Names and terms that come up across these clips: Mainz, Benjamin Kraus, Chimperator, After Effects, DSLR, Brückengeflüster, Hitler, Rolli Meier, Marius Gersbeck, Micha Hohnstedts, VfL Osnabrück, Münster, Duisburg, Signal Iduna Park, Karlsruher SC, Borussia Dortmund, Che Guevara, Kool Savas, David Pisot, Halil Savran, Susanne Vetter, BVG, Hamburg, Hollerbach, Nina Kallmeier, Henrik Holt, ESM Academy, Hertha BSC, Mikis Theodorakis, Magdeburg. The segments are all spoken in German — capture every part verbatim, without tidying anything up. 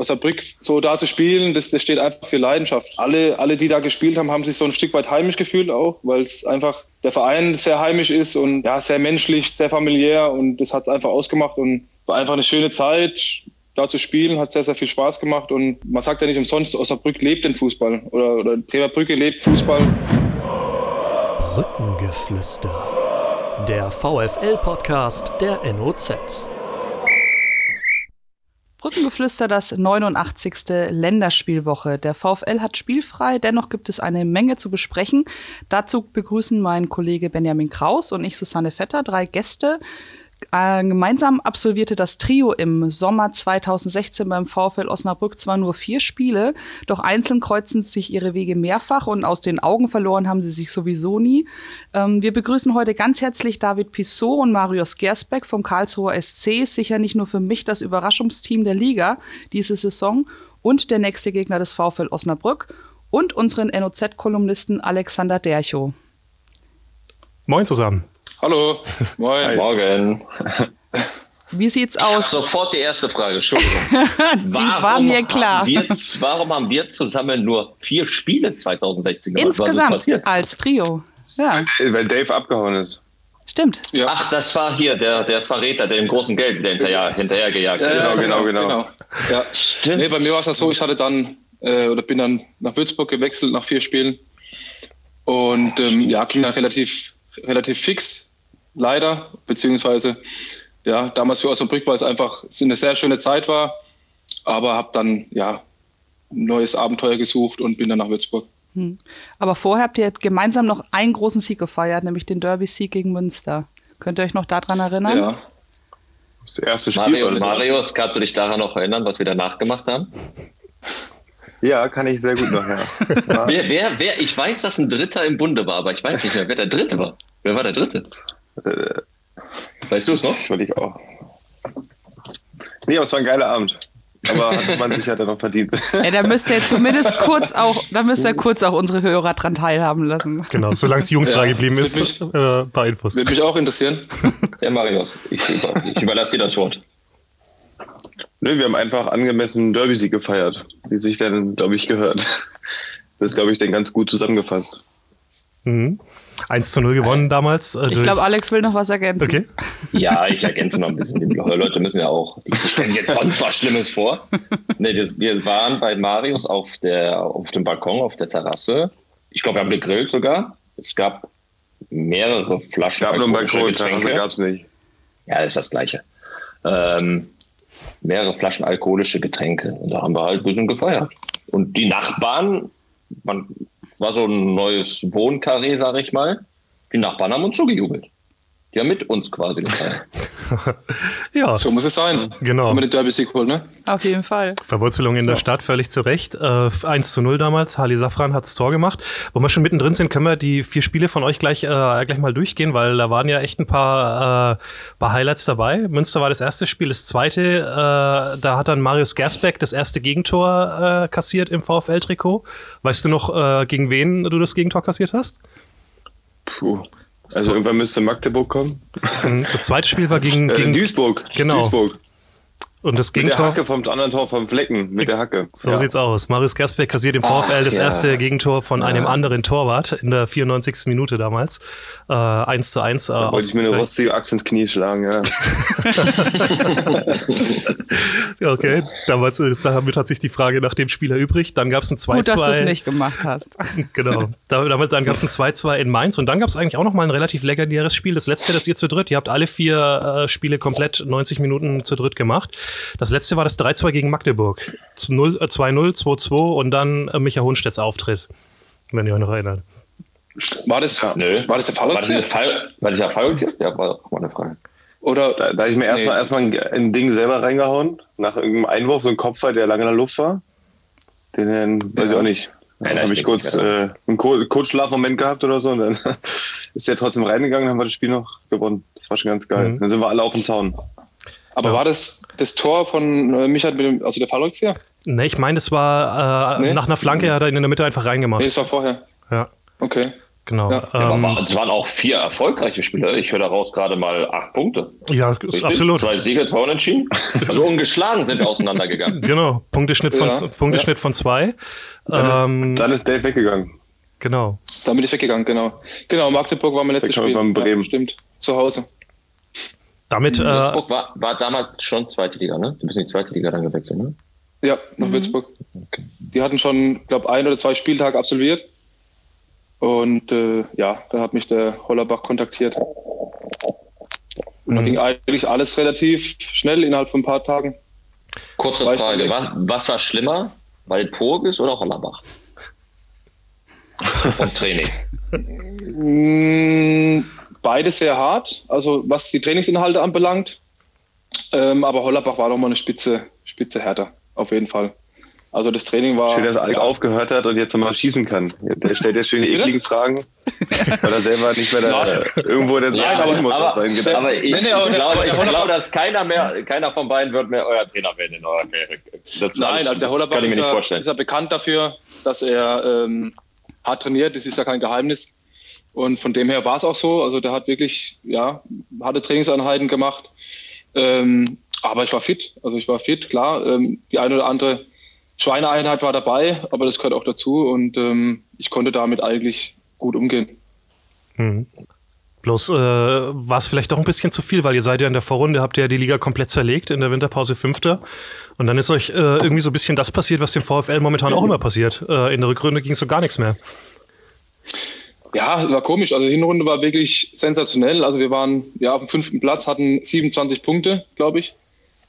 Osnabrück so da zu spielen, das, das steht einfach für Leidenschaft. Alle, alle, die da gespielt haben, haben sich so ein Stück weit heimisch gefühlt auch, weil es einfach der Verein sehr heimisch ist und ja, sehr menschlich, sehr familiär, und das hat es einfach ausgemacht und war einfach eine schöne Zeit. Da zu spielen, hat sehr, sehr viel Spaß gemacht, und man sagt ja nicht umsonst, Osnabrück lebt den Fußball oder, oder Bremer Brücke lebt Fußball. Brückengeflüster, der VfL-Podcast der N O Z. Brückengeflüster, das neunundachtzigste Länderspielwoche. Der VfL hat spielfrei, dennoch gibt es eine Menge zu besprechen. Dazu begrüßen mein Kollege Benjamin Kraus und ich, Susanne Vetter, drei Gäste. Äh, gemeinsam absolvierte das Trio im Sommer zweitausendsechzehn beim VfL Osnabrück zwar nur vier Spiele, doch einzeln kreuzen sich ihre Wege mehrfach und aus den Augen verloren haben sie sich sowieso nie. Ähm, wir begrüßen heute ganz herzlich David Pisot und Marius Gersbeck vom Karlsruher S C, sicher nicht nur für mich das Überraschungsteam der Liga diese Saison und der nächste Gegner des VfL Osnabrück, und unseren N O Z-Kolumnisten Alexander Dercho. Moin zusammen. Hallo, moin. Hi. Morgen. Wie sieht's aus? Sofort die erste Frage, Entschuldigung. Die warum war mir klar. Haben wir, warum haben wir zusammen nur vier Spiele zweitausendsechzehn gemacht? Insgesamt, als Trio. Ja. Weil, weil Dave abgehauen ist. Stimmt. Ja. Ach, das war hier der, der Verräter, der im großen Geld der hinterher, hinterhergejagt hat. Ja, genau, genau, genau. genau. Ja. Stimmt. Nee, bei mir war es so, ich hatte dann, äh, oder bin dann nach Würzburg gewechselt nach vier Spielen. Und ähm, ja, ging dann relativ, relativ fix. Leider, beziehungsweise, ja, damals für Osnabrück war es einfach eine sehr schöne Zeit war, aber habe dann, ja, ein neues Abenteuer gesucht und bin dann nach Würzburg. Hm. Aber vorher habt ihr gemeinsam noch einen großen Sieg gefeiert, nämlich den Derby-Sieg gegen Münster. Könnt ihr euch noch daran erinnern? Ja. Das erste Spiel. Marius, Marius, kannst du dich daran noch erinnern, was wir danach gemacht haben? Ja, kann ich sehr gut noch, ja. Ja. Wer, wer, wer, ich weiß, dass ein Dritter im Bunde war, aber ich weiß nicht mehr, wer der Dritte war. Wer war der Dritte? Weißt du es noch? Das will ich auch. Nee, aber es war ein geiler Abend. Aber hat man sich ja dann noch verdient. Ja, da müsst ihr zumindest kurz auch, da müsst ihr kurz auch unsere Hörer dran teilhaben lassen. Genau, solange es jugendfrei ja, geblieben ist, mich, äh, ein paar Infos. Würde mich auch interessieren. Ja, Marius, ich, über, ich überlasse dir das Wort. Nö, wir haben einfach angemessen Derby-Sieg gefeiert, wie sich dann, glaube ich, gehört. Das ist, glaube ich, dann ganz gut zusammengefasst. Mhm. eins zu null gewonnen damals. Äh, ich glaube, Alex will noch was ergänzen. Okay. Ja, ich ergänze noch ein bisschen. Die Leute müssen ja auch, die stellen sich jetzt sonst was Schlimmes vor. Nee, wir, wir waren bei Marius auf, der, auf dem Balkon, auf der Terrasse. Ich glaube, wir haben gegrillt sogar. Es gab mehrere Flaschen. Es gab nur einen Balkon, Terrasse gab es nicht. Ja, ist das Gleiche. Ähm, mehrere Flaschen alkoholische Getränke. Und da haben wir halt ein bisschen gefeiert. Und die Nachbarn, man... war so ein neues Wohnkarree, sag ich mal. Die Nachbarn haben uns zugejubelt. Die haben mit uns quasi gefeiert. Ja. So muss es sein. Genau. Wenn man den Derby-Sieg holt, ne? Auf jeden Fall. Verwurzelung in der Stadt, völlig zu Recht. Äh, eins zu null damals, Halil Savran hat das Tor gemacht. Wo wir schon mittendrin sind, können wir die vier Spiele von euch gleich, äh, gleich mal durchgehen, weil da waren ja echt ein paar, äh, paar Highlights dabei. Münster war das erste Spiel, das zweite. Äh, da hat dann Marius Gersbeck das erste Gegentor äh, kassiert im VfL-Trikot. Weißt du noch, äh, gegen wen du das Gegentor kassiert hast? Puh. Also so. Irgendwann müsste Magdeburg kommen. Das zweite Spiel war gegen, gegen äh, Duisburg. Genau. Duisburg. Und das Gegentor. Mit der Hacke vom anderen Tor vom Flecken. Mit der Hacke. So ja. Sieht's aus. Marius Gersbeck kassiert im Ach, VfL das ja. erste Gegentor von ja. einem anderen Torwart in der vierundneunzigsten Minute damals. Äh, eins zu eins. Da äh, wollte ich mir eine rostige Axt ins Knie schlagen, ja. Okay, damals, damit hat sich die Frage nach dem Spiel erübrigt. Dann gab's ein zwei zwei. Gut, dass du es nicht gemacht hast. Genau. Damit, dann gab's ein zwei zwei in Mainz, und dann gab's eigentlich auch nochmal ein relativ legendäres Spiel. Das letzte, das ihr zu dritt, ihr habt alle vier äh, Spiele komplett neunzig Minuten zu dritt gemacht. Das letzte war das drei zwei gegen Magdeburg. zwei null, zwei zwei und dann äh, Micha Hohnstedts Auftritt, wenn ihr euch noch erinnert. War das, ja. Nö. War das der Fall? War das der Fall? War das der Fall? Ja, war auch mal eine Frage. Oder da, da habe ich mir erstmal nee. erstmal ein, ein Ding selber reingehauen, nach irgendeinem Einwurf, so ein Kopfball, der lange in der Luft war. Den ja. weiß ich auch nicht. Dann habe ich kurz äh, einen Kurzschlafmoment gehabt oder so, und dann ist der trotzdem reingegangen, dann haben wir das Spiel noch gewonnen. Das war schon ganz geil. Mhm. Dann sind wir alle auf dem Zaun. Aber ja. war das das Tor von äh, Micha, mit dem, also der Fallrückzieher? Ne, ich meine, das war äh, nee? nach einer Flanke, hat er ihn in der Mitte einfach reingemacht. Nee, das war vorher. Ja. Okay. Genau. Ja, ähm, aber es waren auch vier erfolgreiche Spiele. Ich höre daraus gerade mal acht Punkte. Ja, ist richtig? Absolut. Zwei Siege, zwei Unentschieden. Also ungeschlagen sind wir auseinandergegangen. Genau, Punkteschnitt von, ja. Punkteschnitt ja. von zwei. Dann, ähm, ist, dann ist Dave weggegangen. Genau. Dann bin ich weggegangen, genau. Genau, Magdeburg war mein letztes Spiel. Ja, stimmt, zu Hause. Damit, äh, Würzburg war, war damals schon zweite Liga, ne? Du bist in die zweite Liga dann gewechselt, ne? Ja, nach mhm. Würzburg. Okay. Die hatten schon, glaube ein oder zwei Spieltage absolviert. Und äh, ja, dann hat mich der Hollerbach kontaktiert. Und dann mhm. ging eigentlich alles relativ schnell innerhalb von ein paar Tagen. Kurze Frage, Frage. Was, was war schlimmer? Walpurgis oder Hollerbach? Und Training? Beides sehr hart, also was die Trainingsinhalte anbelangt. Ähm, aber Hollerbach war nochmal eine Spitze, Spitze härter, auf jeden Fall. Also das Training war... Schön, dass Alex ja. aufgehört hat und jetzt nochmal schießen kann. Der stellt jetzt schöne ekligen Fragen, weil er selber nicht mehr da irgendwo in der Sache ja, muss. Aber, sein aber, aber ich, nee, nee, ich glaube, ich glaub, dass keiner mehr, keiner von beiden wird mehr euer Trainer werden in eurer Karriere. Nein, also der Hollerbach ist, ja, ist ja bekannt dafür, dass er ähm, hart trainiert, das ist ja kein Geheimnis. Und von dem her war es auch so. Also der hat wirklich ja, harte Trainingseinheiten gemacht. Ähm, aber ich war fit. Also ich war fit, klar. Ähm, die eine oder andere Schweineeinheit war dabei, aber das gehört auch dazu und ähm, ich konnte damit eigentlich gut umgehen. Hm. Bloß äh, war es vielleicht doch ein bisschen zu viel, weil ihr seid ja in der Vorrunde, habt ihr ja die Liga komplett zerlegt, in der Winterpause Fünfter. Und dann ist euch äh, irgendwie so ein bisschen das passiert, was dem VfL momentan auch immer passiert. Äh, in der Rückrunde ging es so gar nichts mehr. Ja, war komisch. Also die Hinrunde war wirklich sensationell. Also wir waren ja auf dem fünften Platz, hatten siebenundzwanzig Punkte, glaube ich.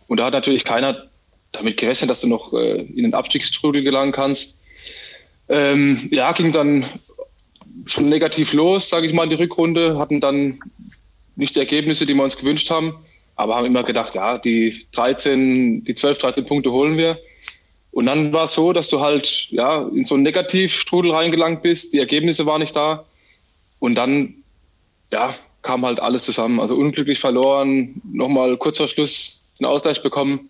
Und da hat natürlich keiner damit gerechnet, dass du noch äh, in den Abstiegsstrudel gelangen kannst. Ähm, ja, ging dann schon negativ los, sage ich mal, in die Rückrunde. Hatten dann nicht die Ergebnisse, die wir uns gewünscht haben, aber haben immer gedacht, ja, die dreizehn, die zwölf, dreizehn Punkte holen wir. Und dann war es so, dass du halt ja, in so einen Negativstrudel reingelangt bist. Die Ergebnisse waren nicht da. Und dann ja, kam halt alles zusammen. Also unglücklich verloren, nochmal kurz vor Schluss den Ausgleich bekommen.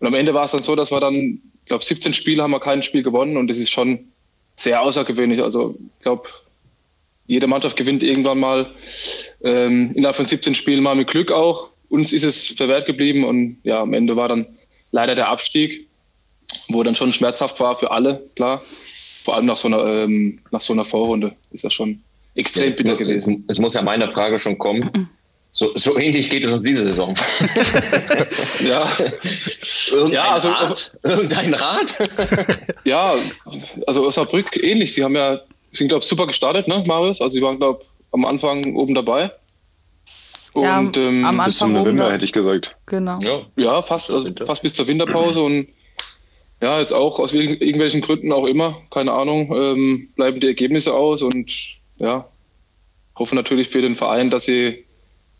Und am Ende war es dann so, dass wir dann, ich glaube, siebzehn Spiele haben wir kein Spiel gewonnen. Und das ist schon sehr außergewöhnlich. Also ich glaube, jede Mannschaft gewinnt irgendwann mal ähm, innerhalb von siebzehn Spielen mal mit Glück auch. Uns ist es verwehrt geblieben. Und ja, am Ende war dann leider der Abstieg, wo dann schon schmerzhaft war für alle, klar. Vor allem nach so einer, ähm, nach so einer Vorrunde ist das schon extrem ja, bitter gewesen. Es muss ja meine Frage schon kommen. So, so ähnlich geht es uns diese Saison. ja. Irgendein ja, also Rat? Irgendein Rat? ja, also Osnabrück ähnlich. Die haben ja, sind, glaube ich, super gestartet, ne, Marius? Also sie waren, glaube ich, am Anfang oben dabei. Und ja, ähm, am Anfang bis zum November, oben, hätte ich gesagt. Genau. Ja, ja fast, also fast bis zur Winterpause. Und ja, jetzt auch aus irgendwelchen Gründen auch immer, keine Ahnung, ähm, bleiben die Ergebnisse aus. Und ja, hoffe natürlich für den Verein, dass sie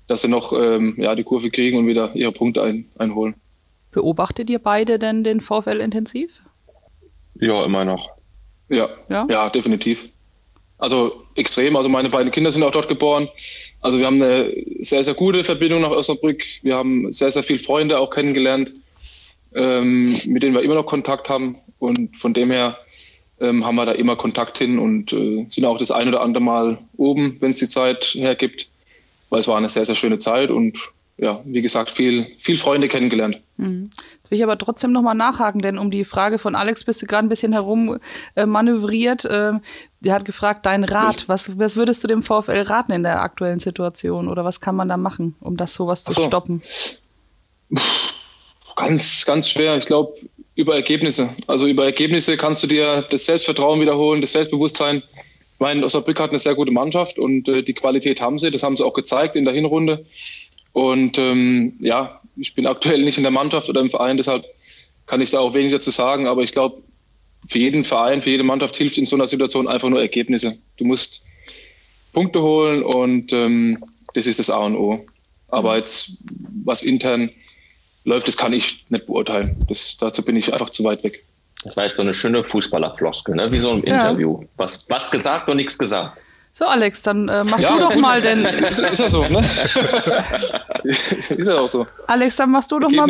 dass sie noch ähm, ja, die Kurve kriegen und wieder ihre Punkte ein, einholen. Beobachtet ihr beide denn den VfL intensiv? Ja, immer noch. Ja, ja, ja, definitiv. Also extrem. Also meine beiden Kinder sind auch dort geboren. Also wir haben eine sehr, sehr gute Verbindung nach Osnabrück. Wir haben sehr, sehr viele Freunde auch kennengelernt, ähm, mit denen wir immer noch Kontakt haben. Und von dem her ähm, haben wir da immer Kontakt hin und äh, sind auch das ein oder andere Mal oben, wenn es die Zeit hergibt. Weil es war eine sehr, sehr schöne Zeit und ja, wie gesagt, viel, viel Freunde kennengelernt. Mhm. Jetzt will ich aber trotzdem nochmal nachhaken, denn um die Frage von Alex bist du gerade ein bisschen herum äh, manövriert. Äh, der hat gefragt, dein Rat, was, was würdest du dem VfL raten in der aktuellen Situation oder was kann man da machen, um das sowas zu so. stoppen? Ganz, ganz schwer. Ich glaube, über Ergebnisse. Also über Ergebnisse kannst du dir das Selbstvertrauen wiederholen, das Selbstbewusstsein. Ich meine, Osnabrück hat eine sehr gute Mannschaft und äh, die Qualität haben sie. Das haben sie auch gezeigt in der Hinrunde. Und ähm, ja, ich bin aktuell nicht in der Mannschaft oder im Verein, deshalb kann ich da auch wenig dazu sagen. Aber ich glaube, für jeden Verein, für jede Mannschaft hilft in so einer Situation einfach nur Ergebnisse. Du musst Punkte holen und ähm, das ist das A und O. Aber jetzt, was intern läuft, das kann ich nicht beurteilen. Das, dazu bin ich einfach zu weit weg. Das war jetzt so eine schöne Fußballerfloskel, ne? Wie so ein ja. Interview. Was, was gesagt und nichts gesagt. So, Alex, dann äh, mach ja, du doch mal den... Ist ja so, ne? Ist ja auch so. Alex, dann machst du doch mal...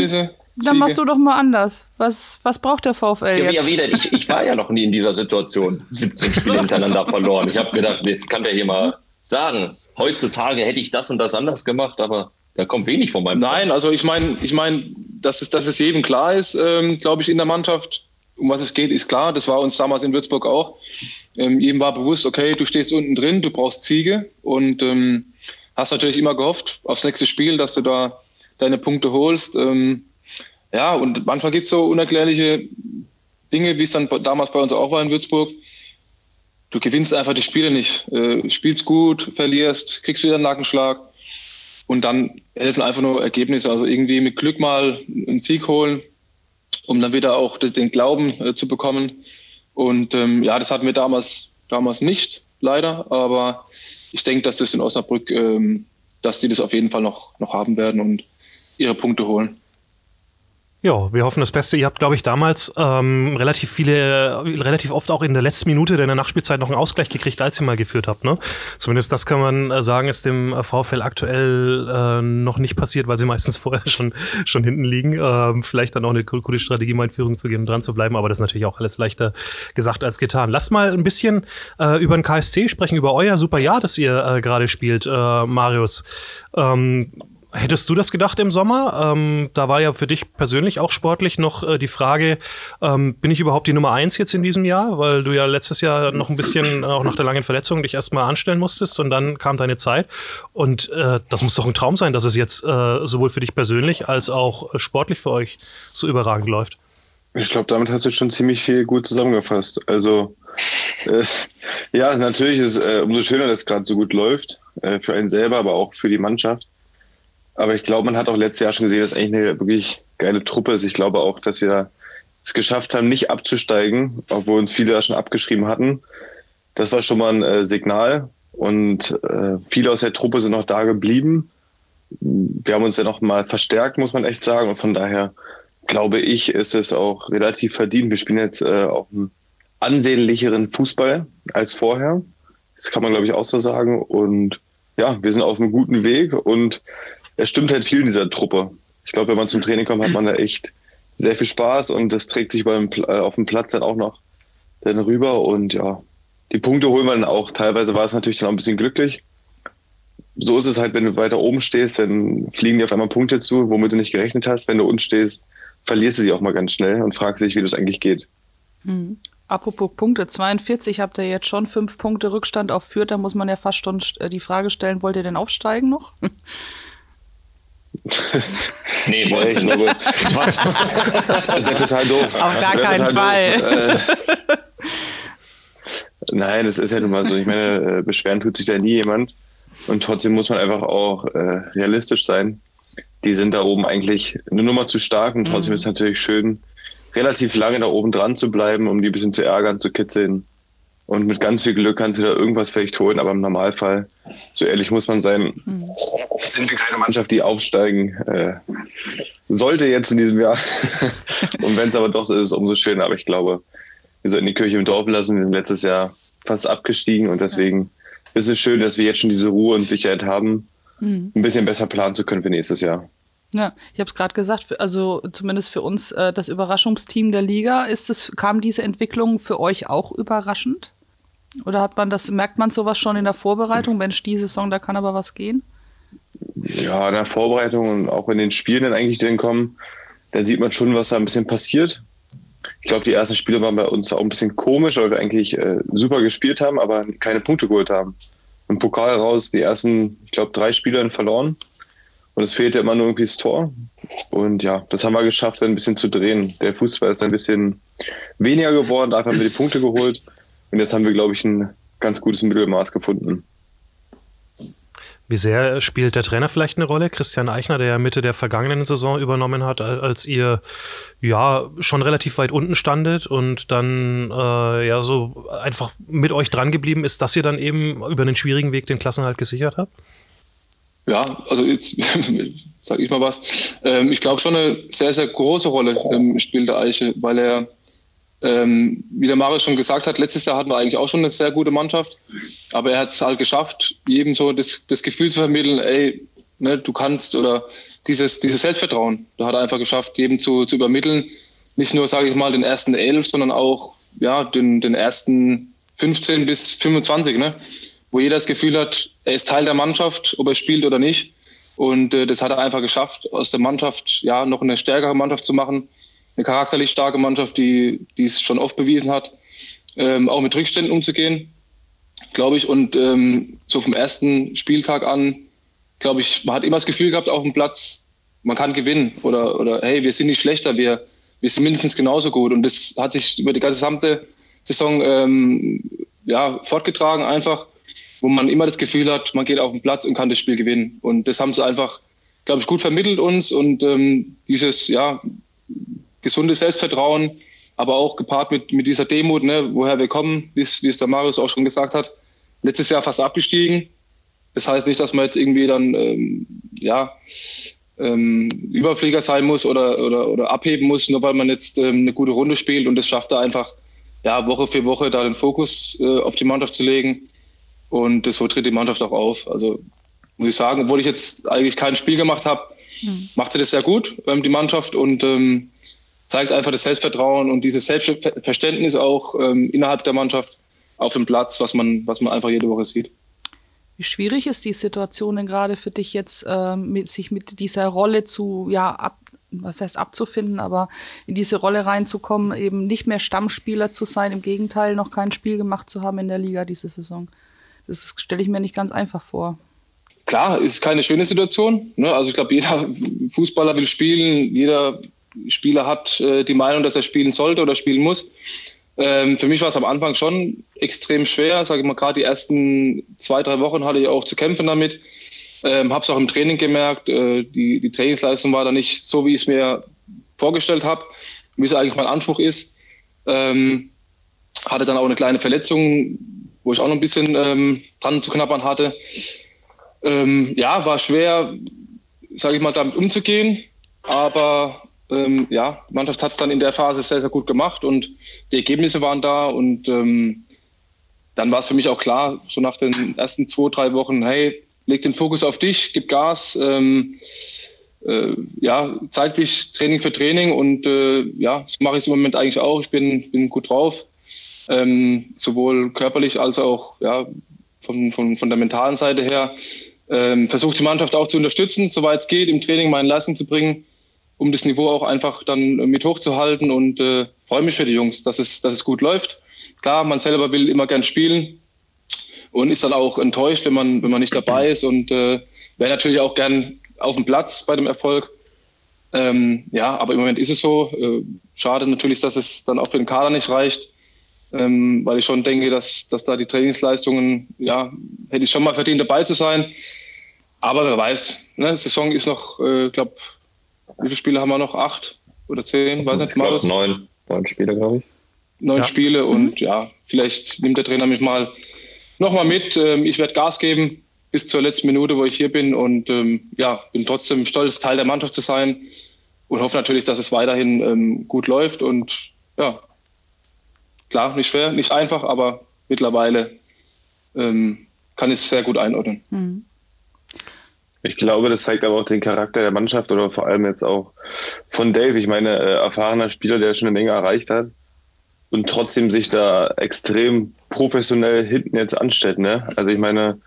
Dann machst du doch mal anders. Was, was braucht der VfL ja, jetzt? Ja, wie denn? Ich, ich war ja noch nie in dieser Situation. siebzehn Spiele hintereinander verloren. Ich habe gedacht, jetzt kann der hier mal sagen, heutzutage hätte ich das und das anders gemacht, aber da kommt wenig von meinem. Nein, Fall. Also ich meine, ich mein, dass, es, dass es jedem klar ist, ähm, glaube ich, in der Mannschaft, um was es geht, ist klar. Das war uns damals in Würzburg auch. Ähm, jedem war bewusst, okay, du stehst unten drin, du brauchst Siege und ähm, hast natürlich immer gehofft aufs nächste Spiel, dass du da deine Punkte holst. Ähm, Ja, und manchmal gibt es so unerklärliche Dinge, wie es dann damals bei uns auch war in Würzburg. Du gewinnst einfach die Spiele nicht. Äh, spielst gut, verlierst, kriegst wieder einen Nackenschlag und dann helfen einfach nur Ergebnisse. Also irgendwie mit Glück mal einen Sieg holen, um dann wieder auch das, den Glauben äh, zu bekommen. Und ähm, ja, das hatten wir damals, damals nicht, leider. Aber ich denke, dass das in Osnabrück, ähm, dass die das auf jeden Fall noch, noch haben werden und ihre Punkte holen. Ja, wir hoffen das Beste. Ihr habt, glaube ich, damals ähm, relativ viele, relativ oft auch in der letzten Minute der Nachspielzeit noch einen Ausgleich gekriegt, als ihr mal geführt habt. Ne? Zumindest das kann man sagen, ist dem VfL aktuell äh, noch nicht passiert, weil sie meistens vorher schon schon hinten liegen. Ähm, vielleicht dann auch eine coole Strategie, mal in Führung zu gehen, dran zu bleiben. Aber das ist natürlich auch alles leichter gesagt als getan. Lasst mal ein bisschen äh, über den K S C sprechen, über euer super Jahr, das ihr äh, gerade spielt, äh, Marius. Ähm, Hättest du das gedacht im Sommer? Ähm, da war ja für dich persönlich auch sportlich noch äh, die Frage, ähm, bin ich überhaupt die Nummer eins jetzt in diesem Jahr? Weil du ja letztes Jahr noch ein bisschen, auch nach der langen Verletzung, dich erstmal anstellen musstest und dann kam deine Zeit. Und äh, das muss doch ein Traum sein, dass es jetzt äh, sowohl für dich persönlich als auch sportlich für euch so überragend läuft. Ich glaube, damit hast du schon ziemlich viel gut zusammengefasst. Also äh, ja, natürlich ist es äh, umso schöner, dass es gerade so gut läuft, äh, für einen selber, aber auch für die Mannschaft. Aber ich glaube, man hat auch letztes Jahr schon gesehen, dass eigentlich eine wirklich geile Truppe ist. Ich glaube auch, dass wir es geschafft haben, nicht abzusteigen, obwohl uns viele da schon abgeschrieben hatten. Das war schon mal ein äh, Signal. Und äh, viele aus der Truppe sind noch da geblieben. Wir haben uns ja noch mal verstärkt, muss man echt sagen. Und von daher glaube ich, ist es auch relativ verdient. Wir spielen jetzt äh, auch einen ansehnlicheren Fußball als vorher. Das kann man, glaube ich, auch so sagen. Und ja, wir sind auf einem guten Weg und es stimmt halt viel in dieser Truppe. Ich glaube, wenn man zum Training kommt, hat man da echt sehr viel Spaß und das trägt sich beim, äh, auf dem Platz dann auch noch dann rüber. Und ja, die Punkte holen wir dann auch. Teilweise war es natürlich dann auch ein bisschen glücklich. So ist es halt, wenn du weiter oben stehst, dann fliegen dir auf einmal Punkte zu, womit du nicht gerechnet hast. Wenn du unten stehst, verlierst du sie auch mal ganz schnell und fragst dich, wie das eigentlich geht. Mhm. Apropos Punkte, zweiundvierzig habt ihr jetzt schon, fünf Punkte Rückstand auf Fürth. Da muss man ja fast schon die Frage stellen, wollt ihr denn aufsteigen noch? Nee, wollte ich nur gut. Das wäre total doof. Auf gar keinen Fall. Äh, nein, das ist ja nun mal so. Ich meine, äh, beschweren tut sich da nie jemand. Und trotzdem muss man einfach auch äh, realistisch sein. Die sind da oben eigentlich eine Nummer zu stark und trotzdem mhm. ist es natürlich schön, relativ lange da oben dran zu bleiben, um die ein bisschen zu ärgern, zu kitzeln. Und mit ganz viel Glück kannst du da irgendwas vielleicht holen, aber im Normalfall, so ehrlich muss man sein, mhm. sind wir keine Mannschaft, die aufsteigen äh, sollte jetzt in diesem Jahr. Und wenn es aber doch so ist, umso schöner. Aber ich glaube, wir sollten die Kirche im Dorf lassen. Wir sind letztes Jahr fast abgestiegen und deswegen ist es schön, dass wir jetzt schon diese Ruhe und Sicherheit haben, mhm. ein bisschen besser planen zu können für nächstes Jahr. Ja, ich habe es gerade gesagt, also zumindest für uns äh, das Überraschungsteam der Liga, ist es, kam diese Entwicklung für euch auch überraschend? Oder hat man das, merkt man sowas schon in der Vorbereitung? Mensch, die Saison, da kann aber was gehen? Ja, in der Vorbereitung und auch in den Spielen dann eigentlich dann kommen, dann sieht man schon, was da ein bisschen passiert. Ich glaube, die ersten Spiele waren bei uns auch ein bisschen komisch, weil wir eigentlich äh, super gespielt haben, aber keine Punkte geholt haben. Im Pokal raus die ersten, ich glaube, drei Spiele verloren. Und es fehlt ja immer nur irgendwie das Tor. Und ja, das haben wir geschafft, dann ein bisschen zu drehen. Der Fußball ist ein bisschen weniger geworden, dafür haben wir die Punkte geholt. Und jetzt haben wir, glaube ich, ein ganz gutes Mittelmaß gefunden. Wie sehr spielt der Trainer vielleicht eine Rolle? Christian Eichner, der ja Mitte der vergangenen Saison übernommen hat, als ihr ja schon relativ weit unten standet und dann äh, ja so einfach mit euch dran geblieben ist, dass ihr dann eben über einen schwierigen Weg den Klassenerhalt gesichert habt? Ja, also jetzt sage ich mal was. Ähm, ich glaube schon eine sehr, sehr große Rolle ähm, spielt der Eiche, weil er, ähm, wie der Marius schon gesagt hat, letztes Jahr hatten wir eigentlich auch schon eine sehr gute Mannschaft, aber er hat es halt geschafft, jedem so das, das Gefühl zu vermitteln, ey, ne, du kannst oder dieses, dieses Selbstvertrauen, da hat er einfach geschafft, jedem zu, zu übermitteln. Nicht nur, sage ich mal, den ersten Elf, sondern auch ja, den, den ersten fünfzehn bis fünfundzwanzig, ne? Wo jeder das Gefühl hat, er ist Teil der Mannschaft, ob er spielt oder nicht. Und äh, das hat er einfach geschafft, aus der Mannschaft ja noch eine stärkere Mannschaft zu machen. Eine charakterlich starke Mannschaft, die es schon oft bewiesen hat, ähm, auch mit Rückständen umzugehen, glaube ich. Und ähm, so vom ersten Spieltag an, glaube ich, man hat immer das Gefühl gehabt auf dem Platz, man kann gewinnen oder, oder hey, wir sind nicht schlechter, wir, wir sind mindestens genauso gut. Und das hat sich über die ganze Saison ähm, ja, fortgetragen einfach, wo man immer das Gefühl hat, man geht auf den Platz und kann das Spiel gewinnen. Und das haben sie einfach, glaube ich, gut vermittelt uns. Und ähm, dieses, ja, gesundes Selbstvertrauen, aber auch gepaart mit, mit dieser Demut, ne, woher wir kommen, wie es der Marius auch schon gesagt hat, letztes Jahr fast abgestiegen. Das heißt nicht, dass man jetzt irgendwie dann ähm, ja, ähm, Überflieger sein muss oder, oder, oder abheben muss, nur weil man jetzt ähm, eine gute Runde spielt. Und das schafft er einfach, ja, Woche für Woche da den Fokus äh, auf die Mannschaft zu legen. Und das so tritt die Mannschaft auch auf. Also muss ich sagen, obwohl ich jetzt eigentlich kein Spiel gemacht habe, mhm. macht sie das sehr gut, ähm, die Mannschaft. Und ähm, zeigt einfach das Selbstvertrauen und dieses Selbstverständnis auch ähm, innerhalb der Mannschaft auf dem Platz, was man, was man einfach jede Woche sieht. Wie schwierig ist die Situation denn gerade für dich jetzt, ähm, mit, sich mit dieser Rolle zu, ja, ab, was heißt abzufinden, aber in diese Rolle reinzukommen, eben nicht mehr Stammspieler zu sein, im Gegenteil, noch kein Spiel gemacht zu haben in der Liga diese Saison? Das stelle ich mir nicht ganz einfach vor. Klar, ist keine schöne Situation, ne? Also ich glaube, jeder Fußballer will spielen, jeder Spieler hat äh, die Meinung, dass er spielen sollte oder spielen muss. Ähm, für mich war es am Anfang schon extrem schwer. Sage ich mal, gerade die ersten zwei, drei Wochen hatte ich auch zu kämpfen damit. Ähm, habe es auch im Training gemerkt. Äh, die, die Trainingsleistung war da nicht so, wie ich es mir vorgestellt habe, wie es eigentlich mein Anspruch ist. Ähm, hatte dann auch eine kleine Verletzung, wo ich auch noch ein bisschen ähm, dran zu knabbern hatte. Ähm, ja, war schwer, sage ich mal, damit umzugehen, aber Ähm, ja, die Mannschaft hat es dann in der Phase sehr, sehr gut gemacht und die Ergebnisse waren da und ähm, dann war es für mich auch klar, so nach den ersten zwei, drei Wochen, hey, leg den Fokus auf dich, gib Gas, ähm, äh, ja, zeig dich Training für Training und äh, ja, so mache ich es im Moment eigentlich auch, ich bin, bin gut drauf, ähm, sowohl körperlich als auch ja, von, von, von der mentalen Seite her, ähm, versuche die Mannschaft auch zu unterstützen, soweit es geht, im Training meine Leistung zu bringen, um das Niveau auch einfach dann mit hochzuhalten und äh, freue mich für die Jungs, dass es, dass es gut läuft. Klar, man selber will immer gern spielen und ist dann auch enttäuscht, wenn man, wenn man nicht dabei ist und äh, wäre natürlich auch gern auf dem Platz bei dem Erfolg. Ähm, ja, aber im Moment ist es so. Äh, schade natürlich, dass es dann auch für den Kader nicht reicht, ähm, weil ich schon denke, dass, dass da die Trainingsleistungen, ja, hätte ich schon mal verdient, dabei zu sein. Aber wer weiß, ne? Saison ist noch, äh, glaube ich, wie viele Spiele haben wir noch? Acht oder zehn? Weiß nicht, Marius? Neun. Neun Spiele, glaube ich. Neun ja. Spiele und mhm. ja, vielleicht nimmt der Trainer mich mal nochmal mit. Ich werde Gas geben bis zur letzten Minute, wo ich hier bin und ja, bin trotzdem stolz, Teil der Mannschaft zu sein und hoffe natürlich, dass es weiterhin gut läuft und ja, klar, nicht schwer, nicht einfach, aber mittlerweile ähm, kann ich es sehr gut einordnen. Mhm. Ich glaube, das zeigt aber auch den Charakter der Mannschaft oder vor allem jetzt auch von Dave. Ich meine, äh, erfahrener Spieler, der schon eine Menge erreicht hat und trotzdem sich da extrem professionell hinten jetzt anstellt, ne? Also ich meine,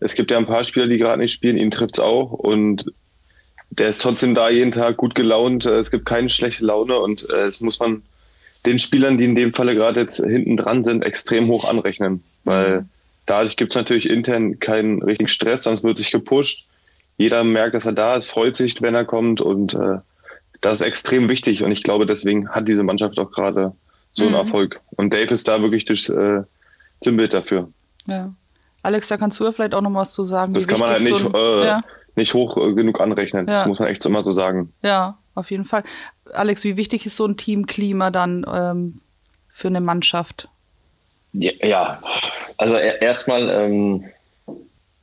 es gibt ja ein paar Spieler, die gerade nicht spielen, ihn trifft's auch und der ist trotzdem da jeden Tag gut gelaunt. Es gibt keine schlechte Laune und äh, es muss man den Spielern, die in dem Falle gerade jetzt hinten dran sind, extrem hoch anrechnen, weil dadurch gibt's natürlich intern keinen richtigen Stress, sonst wird sich gepusht. Jeder merkt, dass er da ist, freut sich, wenn er kommt und äh, das ist extrem wichtig und ich glaube, deswegen hat diese Mannschaft auch gerade so einen mhm. Erfolg und Dave ist da wirklich das äh, Sinnbild dafür. Ja. Alex, da kannst du ja vielleicht auch noch mal was zu sagen. Das kann man halt nicht, so ein, äh, ja. nicht hoch äh, genug anrechnen, ja. Das muss man echt so immer so sagen. Ja, auf jeden Fall. Alex, wie wichtig ist so ein Teamklima dann ähm, für eine Mannschaft? Ja, ja. also er, erstmal... Ähm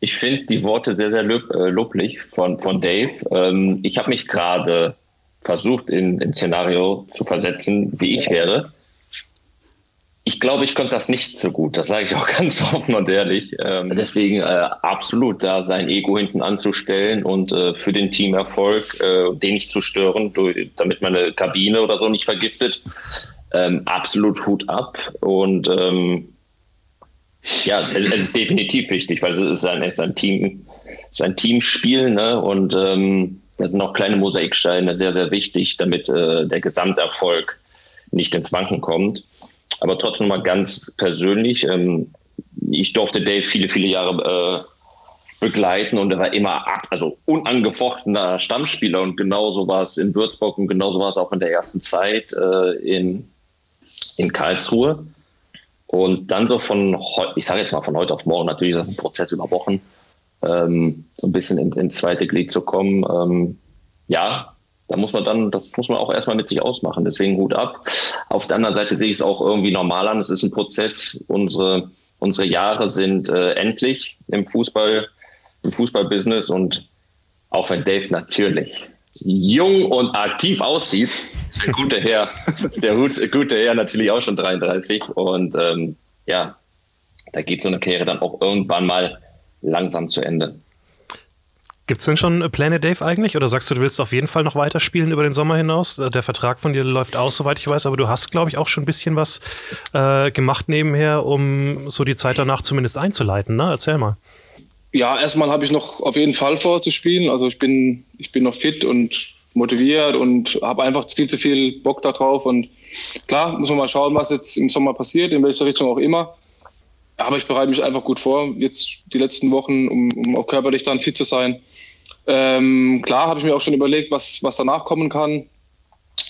Ich finde die Worte sehr, sehr lob, äh, loblich von, von Dave. Ähm, ich habe mich gerade versucht, in ein Szenario zu versetzen, wie ich wäre. Ich glaube, ich könnte das nicht so gut. Das sage ich auch ganz offen und ehrlich. Ähm, deswegen äh, absolut da sein Ego hinten anzustellen und äh, für den Teamerfolg äh, den nicht zu stören, durch, damit man eine Kabine oder so nicht vergiftet. Ähm, absolut Hut ab. Und ähm, ja, es, es ist definitiv wichtig, weil es ist ein, es ist ein Team, es ist ein Teamspiel, ne? Und ähm, da sind auch kleine Mosaiksteine sehr, sehr wichtig, damit äh, der Gesamterfolg nicht ins Wanken kommt. Aber trotzdem mal ganz persönlich, ähm, ich durfte Dave viele, viele Jahre äh, begleiten und er war immer ab, also unangefochtener Stammspieler und genauso war es in Würzburg und genauso war es auch in der ersten Zeit äh, in, in Karlsruhe. Und dann so von heute, ich sage jetzt mal von heute auf morgen, natürlich ist das ein Prozess über Wochen, ähm, so ein bisschen in, ins zweite Glied zu kommen. Ähm, ja, Da muss man dann, das muss man auch erstmal mit sich ausmachen. Deswegen Hut ab. Auf der anderen Seite sehe ich es auch irgendwie normal an. Es ist ein Prozess. Unsere, unsere Jahre sind äh, endlich im Fußball, im Fußballbusiness. Und auch wenn Dave natürlich jung und aktiv aussieht, ist der gute Herr, der gute Herr natürlich auch schon dreiunddreißig. Und ähm, ja, da geht so eine Karriere dann auch irgendwann mal langsam zu Ende. Gibt es denn schon Pläne, Dave, eigentlich? Oder sagst du, du willst auf jeden Fall noch weiterspielen über den Sommer hinaus? Der Vertrag von dir läuft aus, soweit ich weiß, aber du hast, glaube ich, auch schon ein bisschen was äh, gemacht nebenher, um so die Zeit danach zumindest einzuleiten, ne? Erzähl mal. Ja, erstmal habe ich noch auf jeden Fall vor zu spielen. Also ich bin, ich bin noch fit und motiviert und habe einfach viel zu viel Bock da drauf. Und klar, muss man mal schauen, was jetzt im Sommer passiert, in welcher Richtung auch immer. Aber ich bereite mich einfach gut vor, jetzt die letzten Wochen, um, um auch körperlich dann fit zu sein. Ähm, klar, habe ich mir auch schon überlegt, was, was danach kommen kann.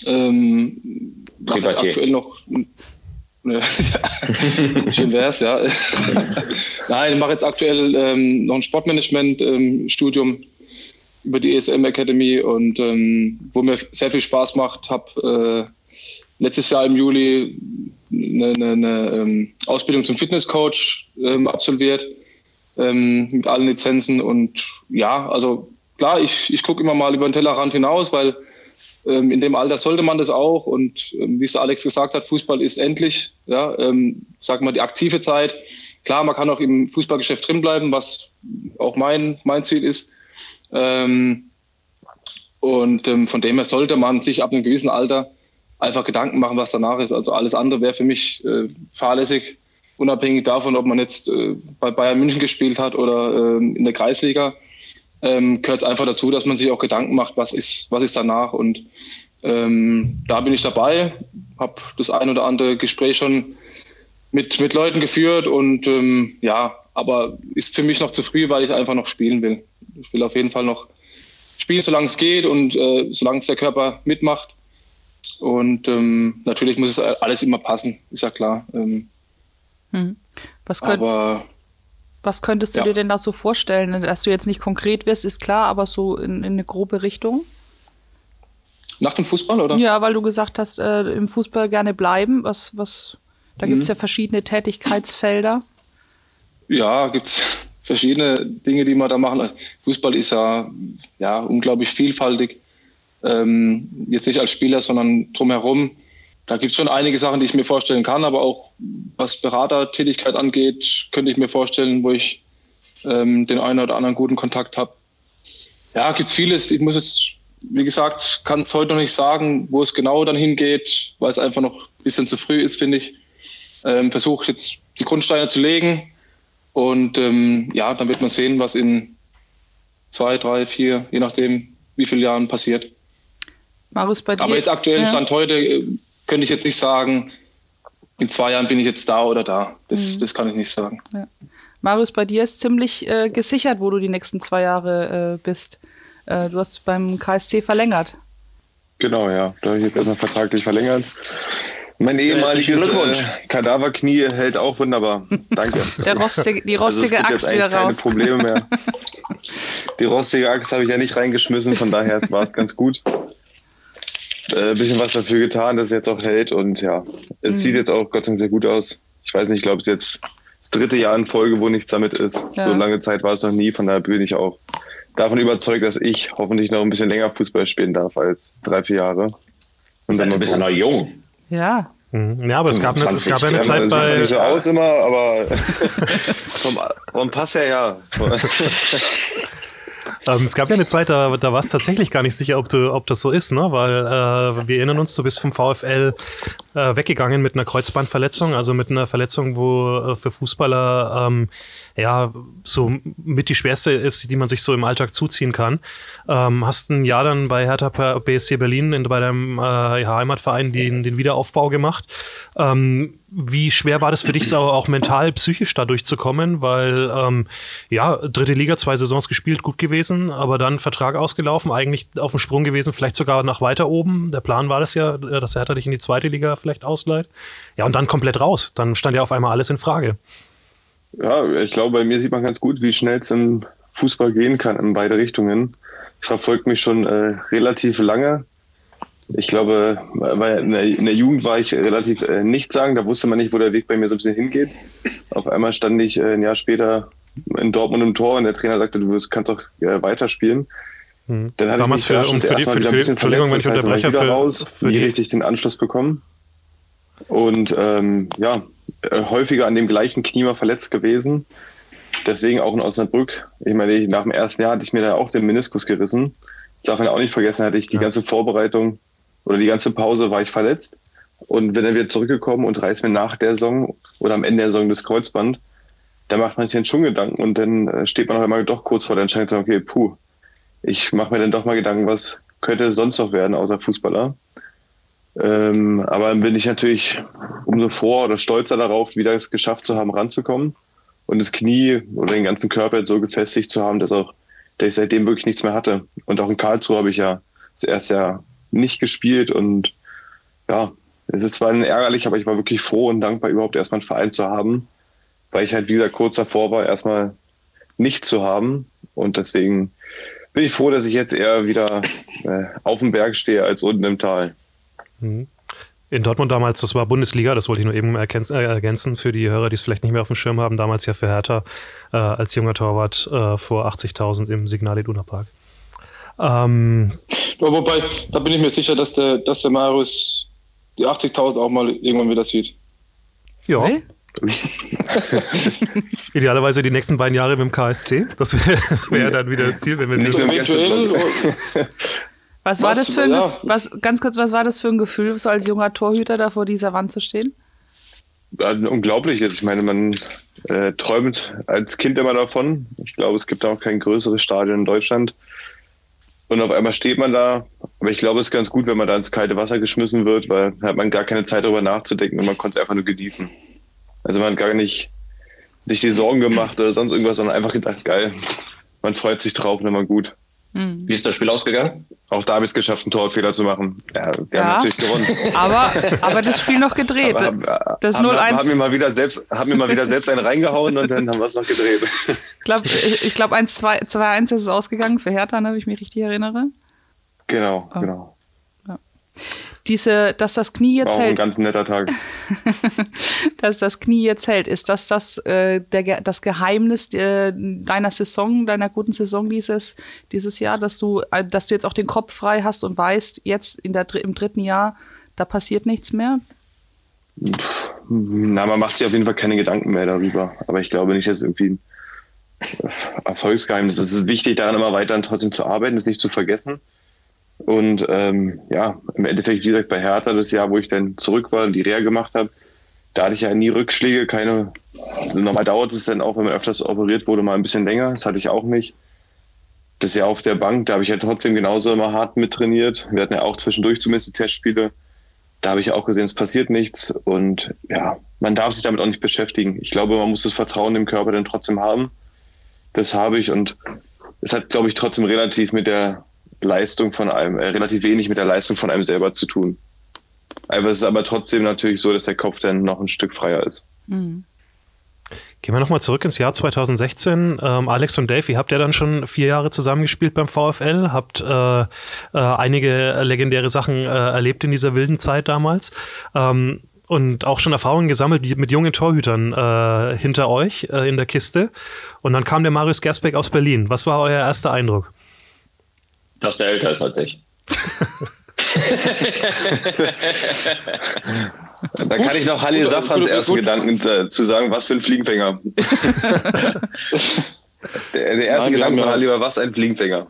Ähm, aktuell noch. Schön wär's, ja. Nein, ich mache jetzt aktuell ähm, noch ein Sportmanagement-Studium ähm, über die E S M Academy und ähm, wo mir sehr viel Spaß macht. Habe äh, letztes Jahr im Juli eine, eine, eine Ausbildung zum Fitnesscoach ähm, absolviert ähm, mit allen Lizenzen und ja, also klar, ich, ich gucke immer mal über den Tellerrand hinaus, weil ähm, in dem Alter sollte man das auch. Und ähm, wie es Alex gesagt hat, Fußball ist endlich, ja, ähm, sag mal, die aktive Zeit. Klar, man kann auch im Fußballgeschäft drinbleiben, was auch mein, mein Ziel ist. Ähm, und ähm, von dem her sollte man sich ab einem gewissen Alter einfach Gedanken machen, was danach ist. Also alles andere wäre für mich äh, fahrlässig, unabhängig davon, ob man jetzt äh, bei Bayern München gespielt hat oder äh, in der Kreisliga. Ähm, gehört einfach dazu, dass man sich auch Gedanken macht, was ist, was ist danach. Und ähm, da bin ich dabei, habe das ein oder andere Gespräch schon mit, mit Leuten geführt und ähm, ja, aber ist für mich noch zu früh, weil ich einfach noch spielen will. Ich will auf jeden Fall noch spielen, solange es geht und äh, solange es der Körper mitmacht. Und ähm, natürlich muss es alles immer passen, ist ja klar. Ähm, hm. Was könnt- aber Was könntest du ja. dir denn da so vorstellen? Dass du jetzt nicht konkret wirst, ist klar, aber so in, in eine grobe Richtung? Nach dem Fußball, oder? Ja, weil du gesagt hast, äh, im Fußball gerne bleiben. Was, was, da mhm. gibt es ja verschiedene Tätigkeitsfelder. Ja, gibt es verschiedene Dinge, die man da machen. Fußball ist ja, ja unglaublich vielfältig. Ähm, jetzt nicht als Spieler, sondern drumherum. Da gibt es schon einige Sachen, die ich mir vorstellen kann, aber auch was Beratertätigkeit angeht, könnte ich mir vorstellen, wo ich ähm, den einen oder anderen guten Kontakt habe. Ja, gibt es vieles. Ich muss jetzt, wie gesagt, kann es heute noch nicht sagen, wo es genau dann hingeht, weil es einfach noch ein bisschen zu früh ist, finde ich. Ähm, Versuche jetzt die Grundsteine zu legen und ähm, ja, dann wird man sehen, was in zwei, drei, vier, je nachdem, wie viele Jahren passiert. Marius, bei dir? Aber jetzt aktuell, ja. Stand heute, könnte ich jetzt nicht sagen, in zwei Jahren bin ich jetzt da oder da. Das, mhm. das kann ich nicht sagen. Ja. Marius, bei dir ist ziemlich äh, gesichert, wo du die nächsten zwei Jahre äh, bist. Äh, du hast beim K S C verlängert. Genau, ja. Da habe ich jetzt erstmal vertraglich verlängert. Mein ehemaliges äh, Kadaverknie hält auch wunderbar. Danke. Der rostige, die rostige also Axt wieder raus. Keine Probleme mehr. Die rostige Axt habe ich ja nicht reingeschmissen, von daher war es ganz gut. Ein bisschen was dafür getan, dass es jetzt auch hält und ja, es mhm. sieht jetzt auch Gott sei Dank sehr gut aus. Ich weiß nicht, ich glaube, es ist jetzt das dritte Jahr in Folge, wo nichts damit ist. Ja. So lange Zeit war es noch nie, von daher bin ich auch davon überzeugt, dass ich hoffentlich noch ein bisschen länger Fußball spielen darf als drei, vier Jahre. Und dann ein bisschen noch jung. Ja. Ja, aber es gab, eine, es gab ja eine Zeit bei... Nicht so aus immer, aber vom, vom Pass her ja. ähm, es gab ja eine Zeit, da, da war es tatsächlich gar nicht sicher, ob, du, ob das so ist, ne? Weil äh, wir erinnern uns, du bist vom V f L äh, weggegangen mit einer Kreuzbandverletzung, also mit einer Verletzung, wo äh, für Fußballer ähm, ja so mit die schwerste ist, die man sich so im Alltag zuziehen kann. Ähm, hast ein Jahr dann bei Hertha B S C Berlin in, bei deinem äh, Heimatverein den, den Wiederaufbau gemacht. Ähm, wie schwer war das für dich, so auch mental, psychisch da durchzukommen? Weil, ähm, ja, dritte Liga, zwei Saisons gespielt, gut gewesen, aber dann Vertrag ausgelaufen, eigentlich auf dem Sprung gewesen, vielleicht sogar nach weiter oben. Der Plan war das ja, dass Hertha dich in die zweite Liga vielleicht ausleiht. Ja, und dann komplett raus. Dann stand ja auf einmal alles in Frage. Ja, ich glaube, bei mir sieht man ganz gut, wie schnell es im Fußball gehen kann, in beide Richtungen. Das verfolgt mich schon äh, relativ lange. Ich glaube, in der Jugend war ich relativ äh, nichtssagend, da wusste man nicht, wo der Weg bei mir so ein bisschen hingeht. Auf einmal stand ich äh, ein Jahr später in Dortmund im Tor und der Trainer sagte, du kannst doch äh, weiterspielen. Dann hatte Damals ich mich für, um für die, für, wieder für, ein Entschuldigung, verletzt, wenn ich unterbreche, wieder für, raus, für nie die... richtig den Anschluss bekommen. Und ähm, ja, häufiger an dem gleichen Knie mal verletzt gewesen. Deswegen auch in Osnabrück. Ich meine, nach dem ersten Jahr hatte ich mir da auch den Meniskus gerissen. Das darf man auch nicht vergessen, hatte ich die ja. ganze Vorbereitung oder die ganze Pause war ich verletzt. Und bin dann wieder zurückgekommen und reißt mir nach der Saison oder am Ende der Saison das Kreuzband. Da macht man sich dann schon Gedanken und dann steht man auf einmal doch kurz vor der Entscheidung und sagt, okay, puh, ich mache mir dann doch mal Gedanken, was könnte es sonst noch werden außer Fußballer. Ähm, aber dann bin ich natürlich umso froher oder stolzer darauf, wieder es geschafft zu haben, ranzukommen und das Knie oder den ganzen Körper so gefestigt zu haben, dass, auch, dass ich seitdem wirklich nichts mehr hatte. Und auch in Karlsruhe habe ich ja das erste Jahr nicht gespielt und ja, es ist zwar ärgerlich, aber ich war wirklich froh und dankbar, überhaupt erstmal einen Verein zu haben, weil ich halt, wie gesagt, kurz davor war, erstmal nichts zu haben und deswegen bin ich froh, dass ich jetzt eher wieder äh, auf dem Berg stehe als unten im Tal. Mhm. In Dortmund damals, das war Bundesliga, das wollte ich nur eben ergänzen für die Hörer, die es vielleicht nicht mehr auf dem Schirm haben, damals ja für Hertha äh, als junger Torwart äh, vor achtzigtausend im Signal Iduna Park. Ähm, ja, wobei, da bin ich mir sicher, dass der, dass der Marius die achtzigtausend auch mal irgendwann wieder sieht. Ja. Hey? Idealerweise die nächsten beiden Jahre mit dem K S C, das wäre wär dann wieder das Ziel, wenn wir nicht mit dem Was war was, das für ein ja. Gef- was, ganz kurz, was war das für ein Gefühl, so als junger Torhüter da vor dieser Wand zu stehen? Also unglaublich ist. Ich meine, man äh, träumt als Kind immer davon. Ich glaube, es gibt auch kein größeres Stadion in Deutschland. Und auf einmal steht man da. Aber ich glaube, es ist ganz gut, wenn man da ins kalte Wasser geschmissen wird, weil hat man gar keine Zeit darüber nachzudenken und man konnte es einfach nur genießen. Also man hat gar nicht sich die Sorgen gemacht oder sonst irgendwas, sondern einfach gedacht, geil, man freut sich drauf und dann mal gut. Wie ist das Spiel ausgegangen? Auch da habe ich es geschafft, einen Torfehler zu machen. Ja, wir ja, haben natürlich gewonnen. Aber, aber das Spiel noch gedreht. Aber, das haben, null eins. Haben wir mal wieder selbst, haben wir mal wieder selbst einen reingehauen und dann haben wir es noch gedreht. Ich glaube, ich glaub, zwei eins ist es ausgegangen für Hertha, ne, wenn ich mich richtig erinnere. Genau, oh. genau. Ja. Diese, dass das Knie jetzt War auch hält. Ein ganz netter Tag. Dass das Knie jetzt hält, ist das das, äh, der, das Geheimnis äh, deiner Saison, deiner guten Saison dieses, dieses Jahr, dass du, äh, dass du jetzt auch den Kopf frei hast und weißt, jetzt in der, im dritten Jahr, da passiert nichts mehr? Na, man macht sich auf jeden Fall keine Gedanken mehr darüber. Aber ich glaube nicht, dass es irgendwie ein Erfolgsgeheimnis ist. Es ist wichtig, daran immer weiter trotzdem zu arbeiten, das nicht zu vergessen. Und ähm, ja, im Endeffekt, wie gesagt, bei Hertha, das Jahr, wo ich dann zurück war und die Reha gemacht habe, da hatte ich ja nie Rückschläge, keine, normal dauert es dann auch, wenn man öfters operiert wurde, mal ein bisschen länger, das hatte ich auch nicht. Das Jahr auf der Bank, da habe ich ja trotzdem genauso immer hart mittrainiert, wir hatten ja auch zwischendurch zumindest die Testspiele, da habe ich auch gesehen, es passiert nichts und ja, man darf sich damit auch nicht beschäftigen. Ich glaube, man muss das Vertrauen im Körper dann trotzdem haben, das habe ich und es hat, glaube ich, trotzdem relativ mit der Leistung von einem, äh, relativ wenig mit der Leistung von einem selber zu tun. Aber es ist aber trotzdem natürlich so, dass der Kopf dann noch ein Stück freier ist. Mhm. Gehen wir nochmal zurück ins Jahr zweitausendsechzehn. Ähm, Alex und Dave, ihr habt ja dann schon vier Jahre zusammengespielt beim VfL, habt äh, äh, einige legendäre Sachen äh, erlebt in dieser wilden Zeit damals. Ähm, Und auch schon Erfahrungen gesammelt mit jungen Torhütern äh, hinter euch äh, in der Kiste. Und dann kam der Marius Gersbeck aus Berlin. Was war euer erster Eindruck? Dass der älter ist als ich. Da kann ich noch Halil Safrans ersten Gedanken äh, zu sagen, was für ein Fliegenfänger. Der, der erste Nein, Gedanke war, lieber was, ein Fliegenfänger.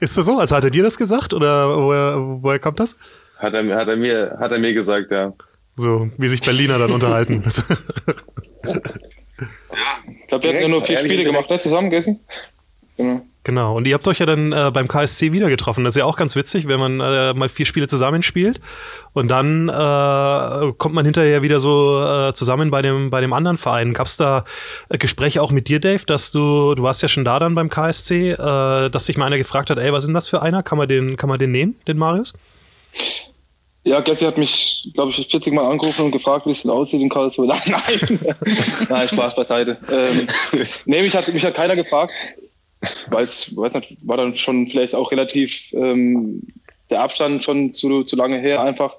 Ist das so? Also hat er dir das gesagt oder woher, woher kommt das? Hat er, hat, er mir, hat er mir gesagt, ja. So, wie sich Berliner dann unterhalten. Ja, ich glaube, wir hatten ja nur vier Spiele gemacht, ne? Zusammen, Gessi? Genau. Genau, und ihr habt euch ja dann äh, beim K S C wieder getroffen. Das ist ja auch ganz witzig, wenn man äh, mal vier Spiele zusammenspielt und dann äh, kommt man hinterher wieder so äh, zusammen bei dem, bei dem anderen Verein. Gab es da äh, Gespräche auch mit dir, Dave, dass du, du warst ja schon da dann beim K S C, äh, dass sich mal einer gefragt hat, ey, was ist denn das für einer? Kann man den, kann man den nehmen, den Marius? Ja, Gessi hat mich, glaube ich, vierzig Mal angerufen und gefragt, wie es denn aussieht in Karlsruhe. Nein, nein, Spaß beiseite. Ähm, nee, mich hat, mich hat keiner gefragt. Weiß, weiß nicht, war dann schon vielleicht auch relativ ähm, der Abstand schon zu, zu lange her einfach,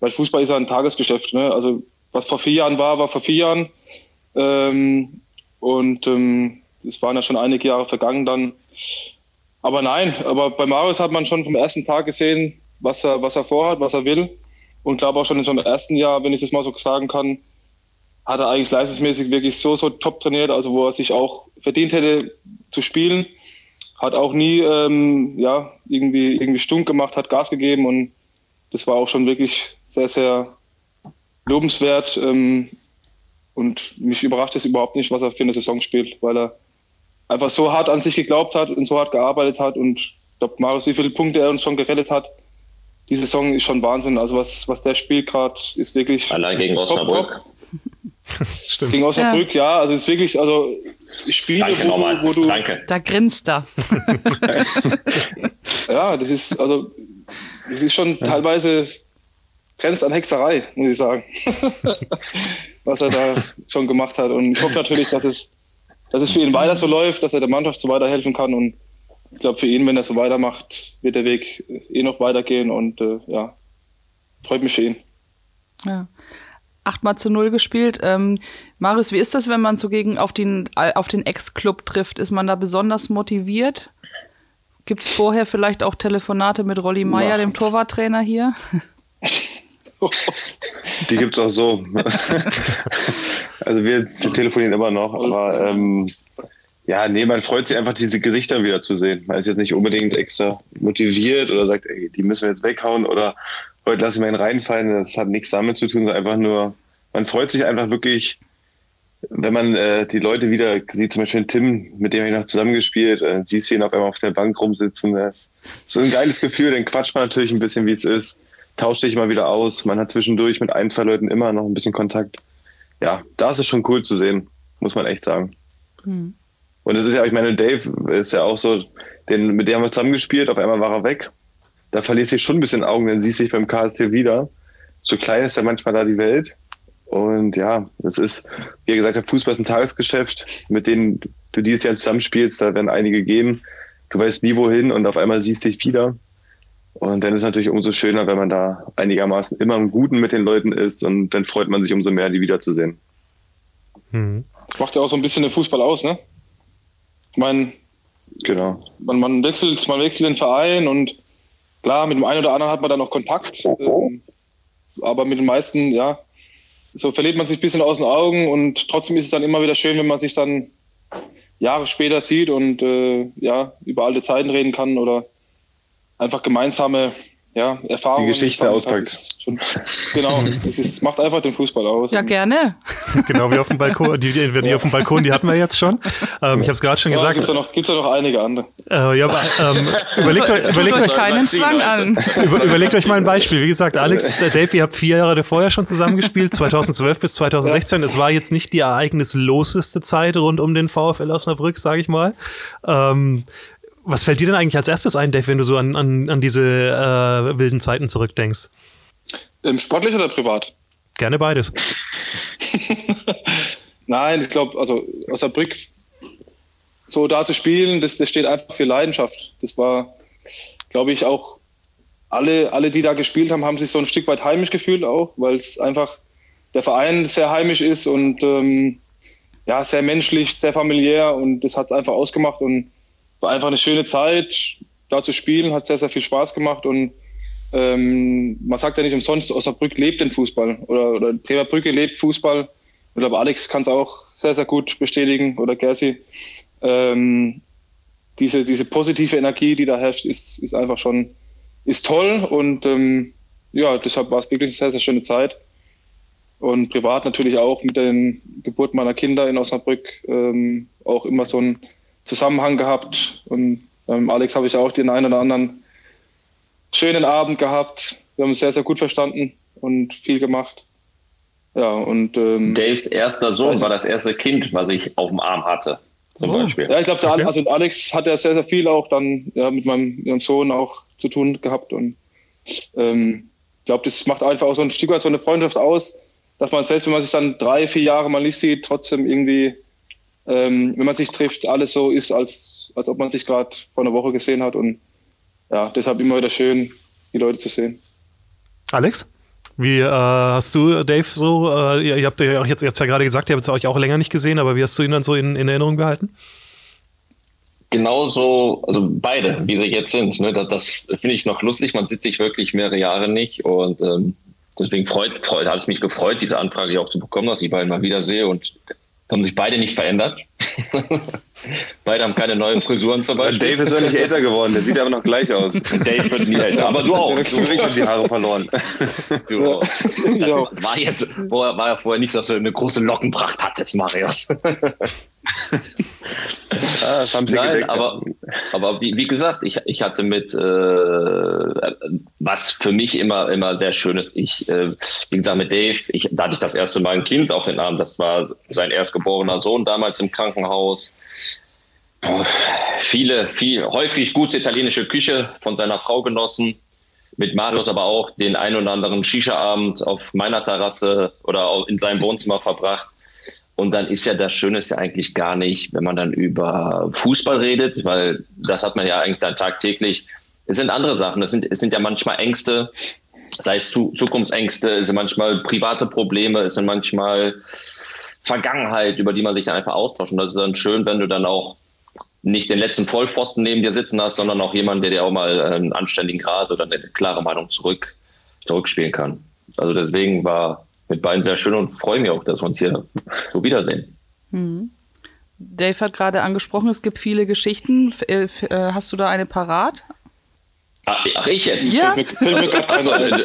weil Fußball ist ja ein Tagesgeschäft, ne? Also was vor vier Jahren war, war vor vier Jahren ähm, und ähm, es waren ja schon einige Jahre vergangen dann, aber nein, aber bei Marius hat man schon vom ersten Tag gesehen, was er, was er vorhat, was er will und glaube auch schon in seinem ersten Jahr, wenn ich das mal so sagen kann, hat er eigentlich leistungsmäßig wirklich so, so top trainiert, also wo er sich auch verdient hätte zu spielen, hat auch nie ähm, ja, irgendwie, irgendwie stunk gemacht, hat Gas gegeben und das war auch schon wirklich sehr, sehr lobenswert ähm, und mich überrascht es überhaupt nicht, was er für eine Saison spielt, weil er einfach so hart an sich geglaubt hat und so hart gearbeitet hat und ich glaube, Marius, wie viele Punkte er uns schon gerettet hat, die Saison ist schon Wahnsinn, also was, was der spielt gerade ist wirklich... Allein gegen Osnabrück. Stimmt. Gegen Osnabrück, ja. ja, also es ist wirklich, also Spiele, Danke wo, wo du... Danke. Da grinst er. Ja, das ist, also, das ist schon ja. teilweise grenzt an Hexerei, muss ich sagen, was er da schon gemacht hat. Und ich hoffe natürlich, dass es, dass es für ihn weiter so läuft, dass er der Mannschaft so weiterhelfen kann. Und ich glaube, für ihn, wenn er so weitermacht, wird der Weg eh noch weitergehen. Und äh, ja, freut mich für ihn. Ja. acht mal zu null gespielt. Ähm, Marius, wie ist das, wenn man so gegen auf den, auf den Ex-Club trifft? Ist man da besonders motiviert? Gibt es vorher vielleicht auch Telefonate mit Rolli Meier, dem Torwarttrainer hier? Die gibt es auch so. Also wir telefonieren immer noch, aber ähm, ja, nee, man freut sich einfach, diese Gesichter wieder zu sehen. Man ist jetzt nicht unbedingt extra motiviert oder sagt, ey, die müssen wir jetzt weghauen oder heute lasse ich mal ihn reinfallen, das hat nichts damit zu tun, sondern einfach nur, man freut sich einfach wirklich, wenn man äh, die Leute wieder sieht, zum Beispiel Tim, mit dem habe ich noch zusammengespielt, äh, siehst ihn auf einmal auf der Bank rumsitzen, das ist ein geiles Gefühl, dann quatscht man natürlich ein bisschen, wie es ist, tauscht sich mal wieder aus, man hat zwischendurch mit ein, zwei Leuten immer noch ein bisschen Kontakt. Ja, da ist es schon cool zu sehen, muss man echt sagen. Mhm. Und es ist ja, ich meine, Dave ist ja auch so, den, mit dem haben wir zusammengespielt, auf einmal war er weg. Da verlierst du schon ein bisschen Augen, dann siehst du dich beim K S C wieder. So klein ist ja manchmal da die Welt. Und ja, das ist, wie gesagt, der Fußball ist ein Tagesgeschäft, mit denen du dieses Jahr zusammenspielst, da werden einige gehen. Du weißt nie wohin und auf einmal siehst du dich wieder. Und dann ist es natürlich umso schöner, wenn man da einigermaßen immer im Guten mit den Leuten ist und dann freut man sich umso mehr, die wiederzusehen. Mhm. Macht ja auch so ein bisschen den Fußball aus, ne? Ich meine, genau. man, man wechselt, man wechselt den Verein und klar, mit dem einen oder anderen hat man dann noch Kontakt, ähm, aber mit den meisten, ja, so verliert man sich ein bisschen aus den Augen und trotzdem ist es dann immer wieder schön, wenn man sich dann Jahre später sieht und äh, ja, über alte Zeiten reden kann oder einfach gemeinsame ja, Erfahrungen. Die Geschichte auspackt. Genau, das ist, macht einfach den Fußball aus. Ja, gerne. Genau, wie auf dem Balkon, die, die, die auf dem Balkon, die hatten wir jetzt schon. Ähm, ich habe es gerade schon ja, gesagt. Gibt es ja, gibt's ja noch einige andere. Äh, ja, aber, ähm, überlegt euch, überlegt euch keinen Zwang an. Über, überlegt euch mal ein Beispiel. Wie gesagt, Alex, äh, Dave, ihr habt vier Jahre vorher schon zusammengespielt, zweitausendzwölf bis zweitausendsechzehn. Es war jetzt nicht die ereignisloseste Zeit rund um den VfL Osnabrück, sage ich mal. Ähm, Was fällt dir denn eigentlich als erstes ein, Dave, wenn du so an, an, an diese äh, wilden Zeiten zurückdenkst? Sportlich oder privat? Gerne beides. Nein, ich glaube, also Osnabrück so da zu spielen, das, das steht einfach für Leidenschaft. Das war, glaube ich, auch alle, alle, die da gespielt haben, haben sich so ein Stück weit heimisch gefühlt auch, weil es einfach der Verein sehr heimisch ist und ähm, ja, sehr menschlich, sehr familiär und das hat es einfach ausgemacht und war einfach eine schöne Zeit, da zu spielen, hat sehr, sehr viel Spaß gemacht und Ähm, man sagt ja nicht umsonst, Osnabrück lebt den Fußball oder, oder Bremer Brücke lebt Fußball. Ich glaube, Alex kann es auch sehr, sehr gut bestätigen oder Gersi. Ähm, diese, diese positive Energie, die da herrscht, ist, ist einfach schon ist toll und ähm, ja, deshalb war es wirklich eine sehr, sehr schöne Zeit. Und privat natürlich auch mit der Geburt meiner Kinder in Osnabrück ähm, auch immer so einen Zusammenhang gehabt. Und ähm, Alex habe ich auch den einen oder anderen schönen Abend gehabt. Wir haben uns sehr, sehr gut verstanden und viel gemacht. Ja, und ähm, Daves erster Sohn war das erste Kind, was ich auf dem Arm hatte, zum oh. Beispiel. Ja, ich glaube, okay. also Alex hat ja sehr, sehr viel auch dann ja, mit meinem, meinem Sohn auch zu tun gehabt. Und ähm, ich glaube, das macht einfach auch so ein Stück weit so eine Freundschaft aus, dass man selbst, wenn man sich dann drei, vier Jahre mal nicht sieht, trotzdem irgendwie, ähm, wenn man sich trifft, alles so ist, als, als ob man sich gerade vor einer Woche gesehen hat. Und ja, deshalb immer wieder schön, die Leute zu sehen. Alex? Wie äh, hast du, Dave, so, äh, ihr, ihr habt ja auch jetzt, ihr habt ja gerade gesagt, ihr habt euch auch länger nicht gesehen, aber wie hast du ihn dann so in, in Erinnerung gehalten? Genauso, also beide, wie sie jetzt sind. Ne? Das, das finde ich noch lustig, man sieht sich wirklich mehrere Jahre nicht und ähm, deswegen freut, freut, hat es mich gefreut, diese Anfrage auch zu bekommen, dass ich beide mal wiedersehe und haben sich beide nicht verändert. Beide haben keine neuen Frisuren zum Beispiel. Dave ist ja nicht älter geworden, der sieht aber noch gleich aus. Dave wird nie älter, aber du auch. Du hast die Haare verloren. Du ja. auch. Also war, jetzt, war ja vorher nicht, dass du eine große Lockenpracht hattest, Marius. Ah, das haben sie Nein, gedeckt, aber, ja. aber wie, wie gesagt, ich, ich hatte mit, äh, was für mich immer, immer sehr schön ist, ich, äh, wie gesagt, mit Dave, ich, da hatte ich das erste Mal ein Kind auf den Arm, das war sein erstgeborener Sohn damals im Krankenhaus. Puh, viele, viel, häufig gute italienische Küche von seiner Frau genossen, mit Marius aber auch den ein oder anderen Shisha-Abend auf meiner Terrasse oder auch in seinem Wohnzimmer verbracht. Und dann ist ja das Schöne ist ja eigentlich gar nicht, wenn man dann über Fußball redet, weil das hat man ja eigentlich dann tagtäglich. Es sind andere Sachen, es sind, es sind ja manchmal Ängste, sei es zu, Zukunftsängste, es sind manchmal private Probleme, es sind manchmal Vergangenheit, über die man sich dann einfach austauscht. Und das ist dann schön, wenn du dann auch nicht den letzten Vollpfosten neben dir sitzen hast, sondern auch jemanden, der dir auch mal einen anständigen Grad oder eine klare Meinung zurück, zurückspielen kann. Also deswegen war mit beiden sehr schön und freue mich auch, dass wir uns hier so wiedersehen. Mhm. Dave hat gerade angesprochen, es gibt viele Geschichten. F- äh, hast du da eine parat? Ach, ach ich jetzt? Ja. Also, also,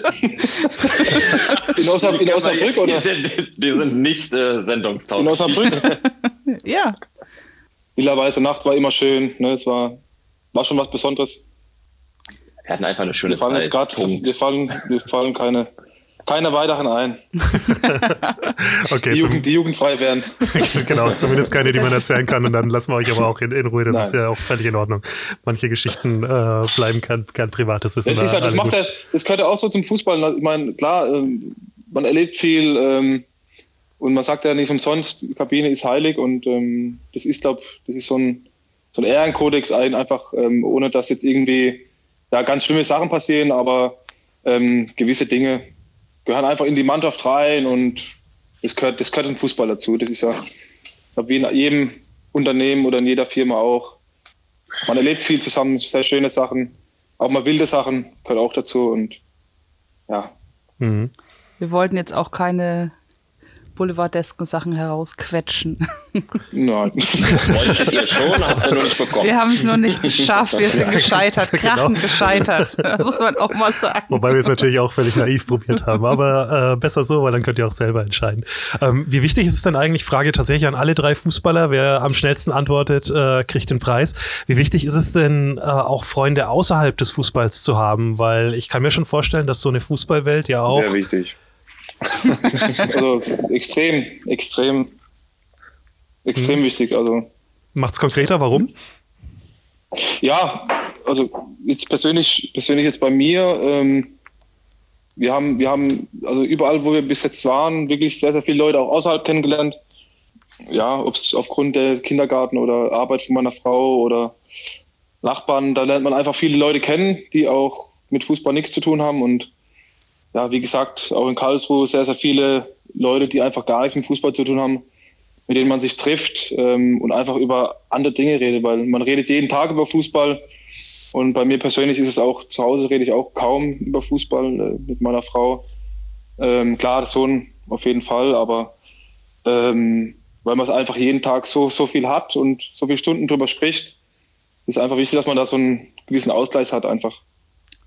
in Osnabrück, in Osnabrück oder? Die sind, die sind nicht äh, sendungstauglich. In Osnabrück? Ja. Die weiße Nacht war immer schön. Ne? Es war, war schon was Besonderes. Wir hatten einfach eine schöne wir fallen Zeit. Jetzt grad, wir, fallen, wir fallen keine... Keine weiteren ein. Okay, die, Jugend, die jugendfrei werden. Genau, zumindest keine, die man erzählen kann. Und dann lassen wir euch aber auch in, in Ruhe. Das Nein. ist ja auch völlig in Ordnung. Manche Geschichten äh, bleiben kein, kein privates Wissen. Das, ist halt, das, macht ja, das gehört ja auch so zum Fußball. Ich meine, klar, ähm, man erlebt viel ähm, und man sagt ja nicht umsonst, die Kabine ist heilig. Und ähm, das ist, glaube das ist so ein, so ein Ehrenkodex, ein, einfach ähm, ohne dass jetzt irgendwie ja, ganz schlimme Sachen passieren. Aber ähm, gewisse Dinge gehören einfach in die Mannschaft rein und das gehört, das gehört zum Fußball dazu. Das ist ja, ich glaube, wie in jedem Unternehmen oder in jeder Firma auch. Man erlebt viel zusammen, sehr schöne Sachen, auch mal wilde Sachen gehört auch dazu und ja. Mhm. Wir wollten jetzt auch keine boulevardesken Sachen herausquetschen. Nein. Wolltet ihr schon, habt ihr noch nicht bekommen. Wir haben es noch nicht geschafft, wir sind gescheitert, krachend genau. gescheitert, muss man auch mal sagen. Wobei wir es natürlich auch völlig naiv probiert haben, aber äh, besser so, weil dann könnt ihr auch selber entscheiden. Ähm, wie wichtig ist es denn eigentlich, Frage tatsächlich an alle drei Fußballer, wer am schnellsten antwortet, äh, kriegt den Preis. Wie wichtig ist es denn, äh, auch Freunde außerhalb des Fußballs zu haben? Weil ich kann mir schon vorstellen, dass so eine Fußballwelt ja auch... Sehr wichtig. Also extrem, extrem, extrem mhm. wichtig. Also macht's konkreter, warum? Ja, also jetzt persönlich, persönlich jetzt bei mir, ähm, wir haben, wir haben also überall, wo wir bis jetzt waren, wirklich sehr, sehr viele Leute auch außerhalb kennengelernt. Ja, ob es aufgrund der Kindergarten oder Arbeit von meiner Frau oder Nachbarn, da lernt man einfach viele Leute kennen, die auch mit Fußball nichts zu tun haben und ja, wie gesagt, auch in Karlsruhe sehr, sehr viele Leute, die einfach gar nichts mit Fußball zu tun haben, mit denen man sich trifft ähm, und einfach über andere Dinge redet, weil man redet jeden Tag über Fußball Und bei mir persönlich ist es auch, zu Hause rede ich auch kaum über Fußball äh, mit meiner Frau. Ähm, klar, der Sohn auf jeden Fall, aber ähm, weil man es einfach jeden Tag so, so viel hat und so viele Stunden drüber spricht, ist einfach wichtig, dass man da so einen gewissen Ausgleich hat einfach,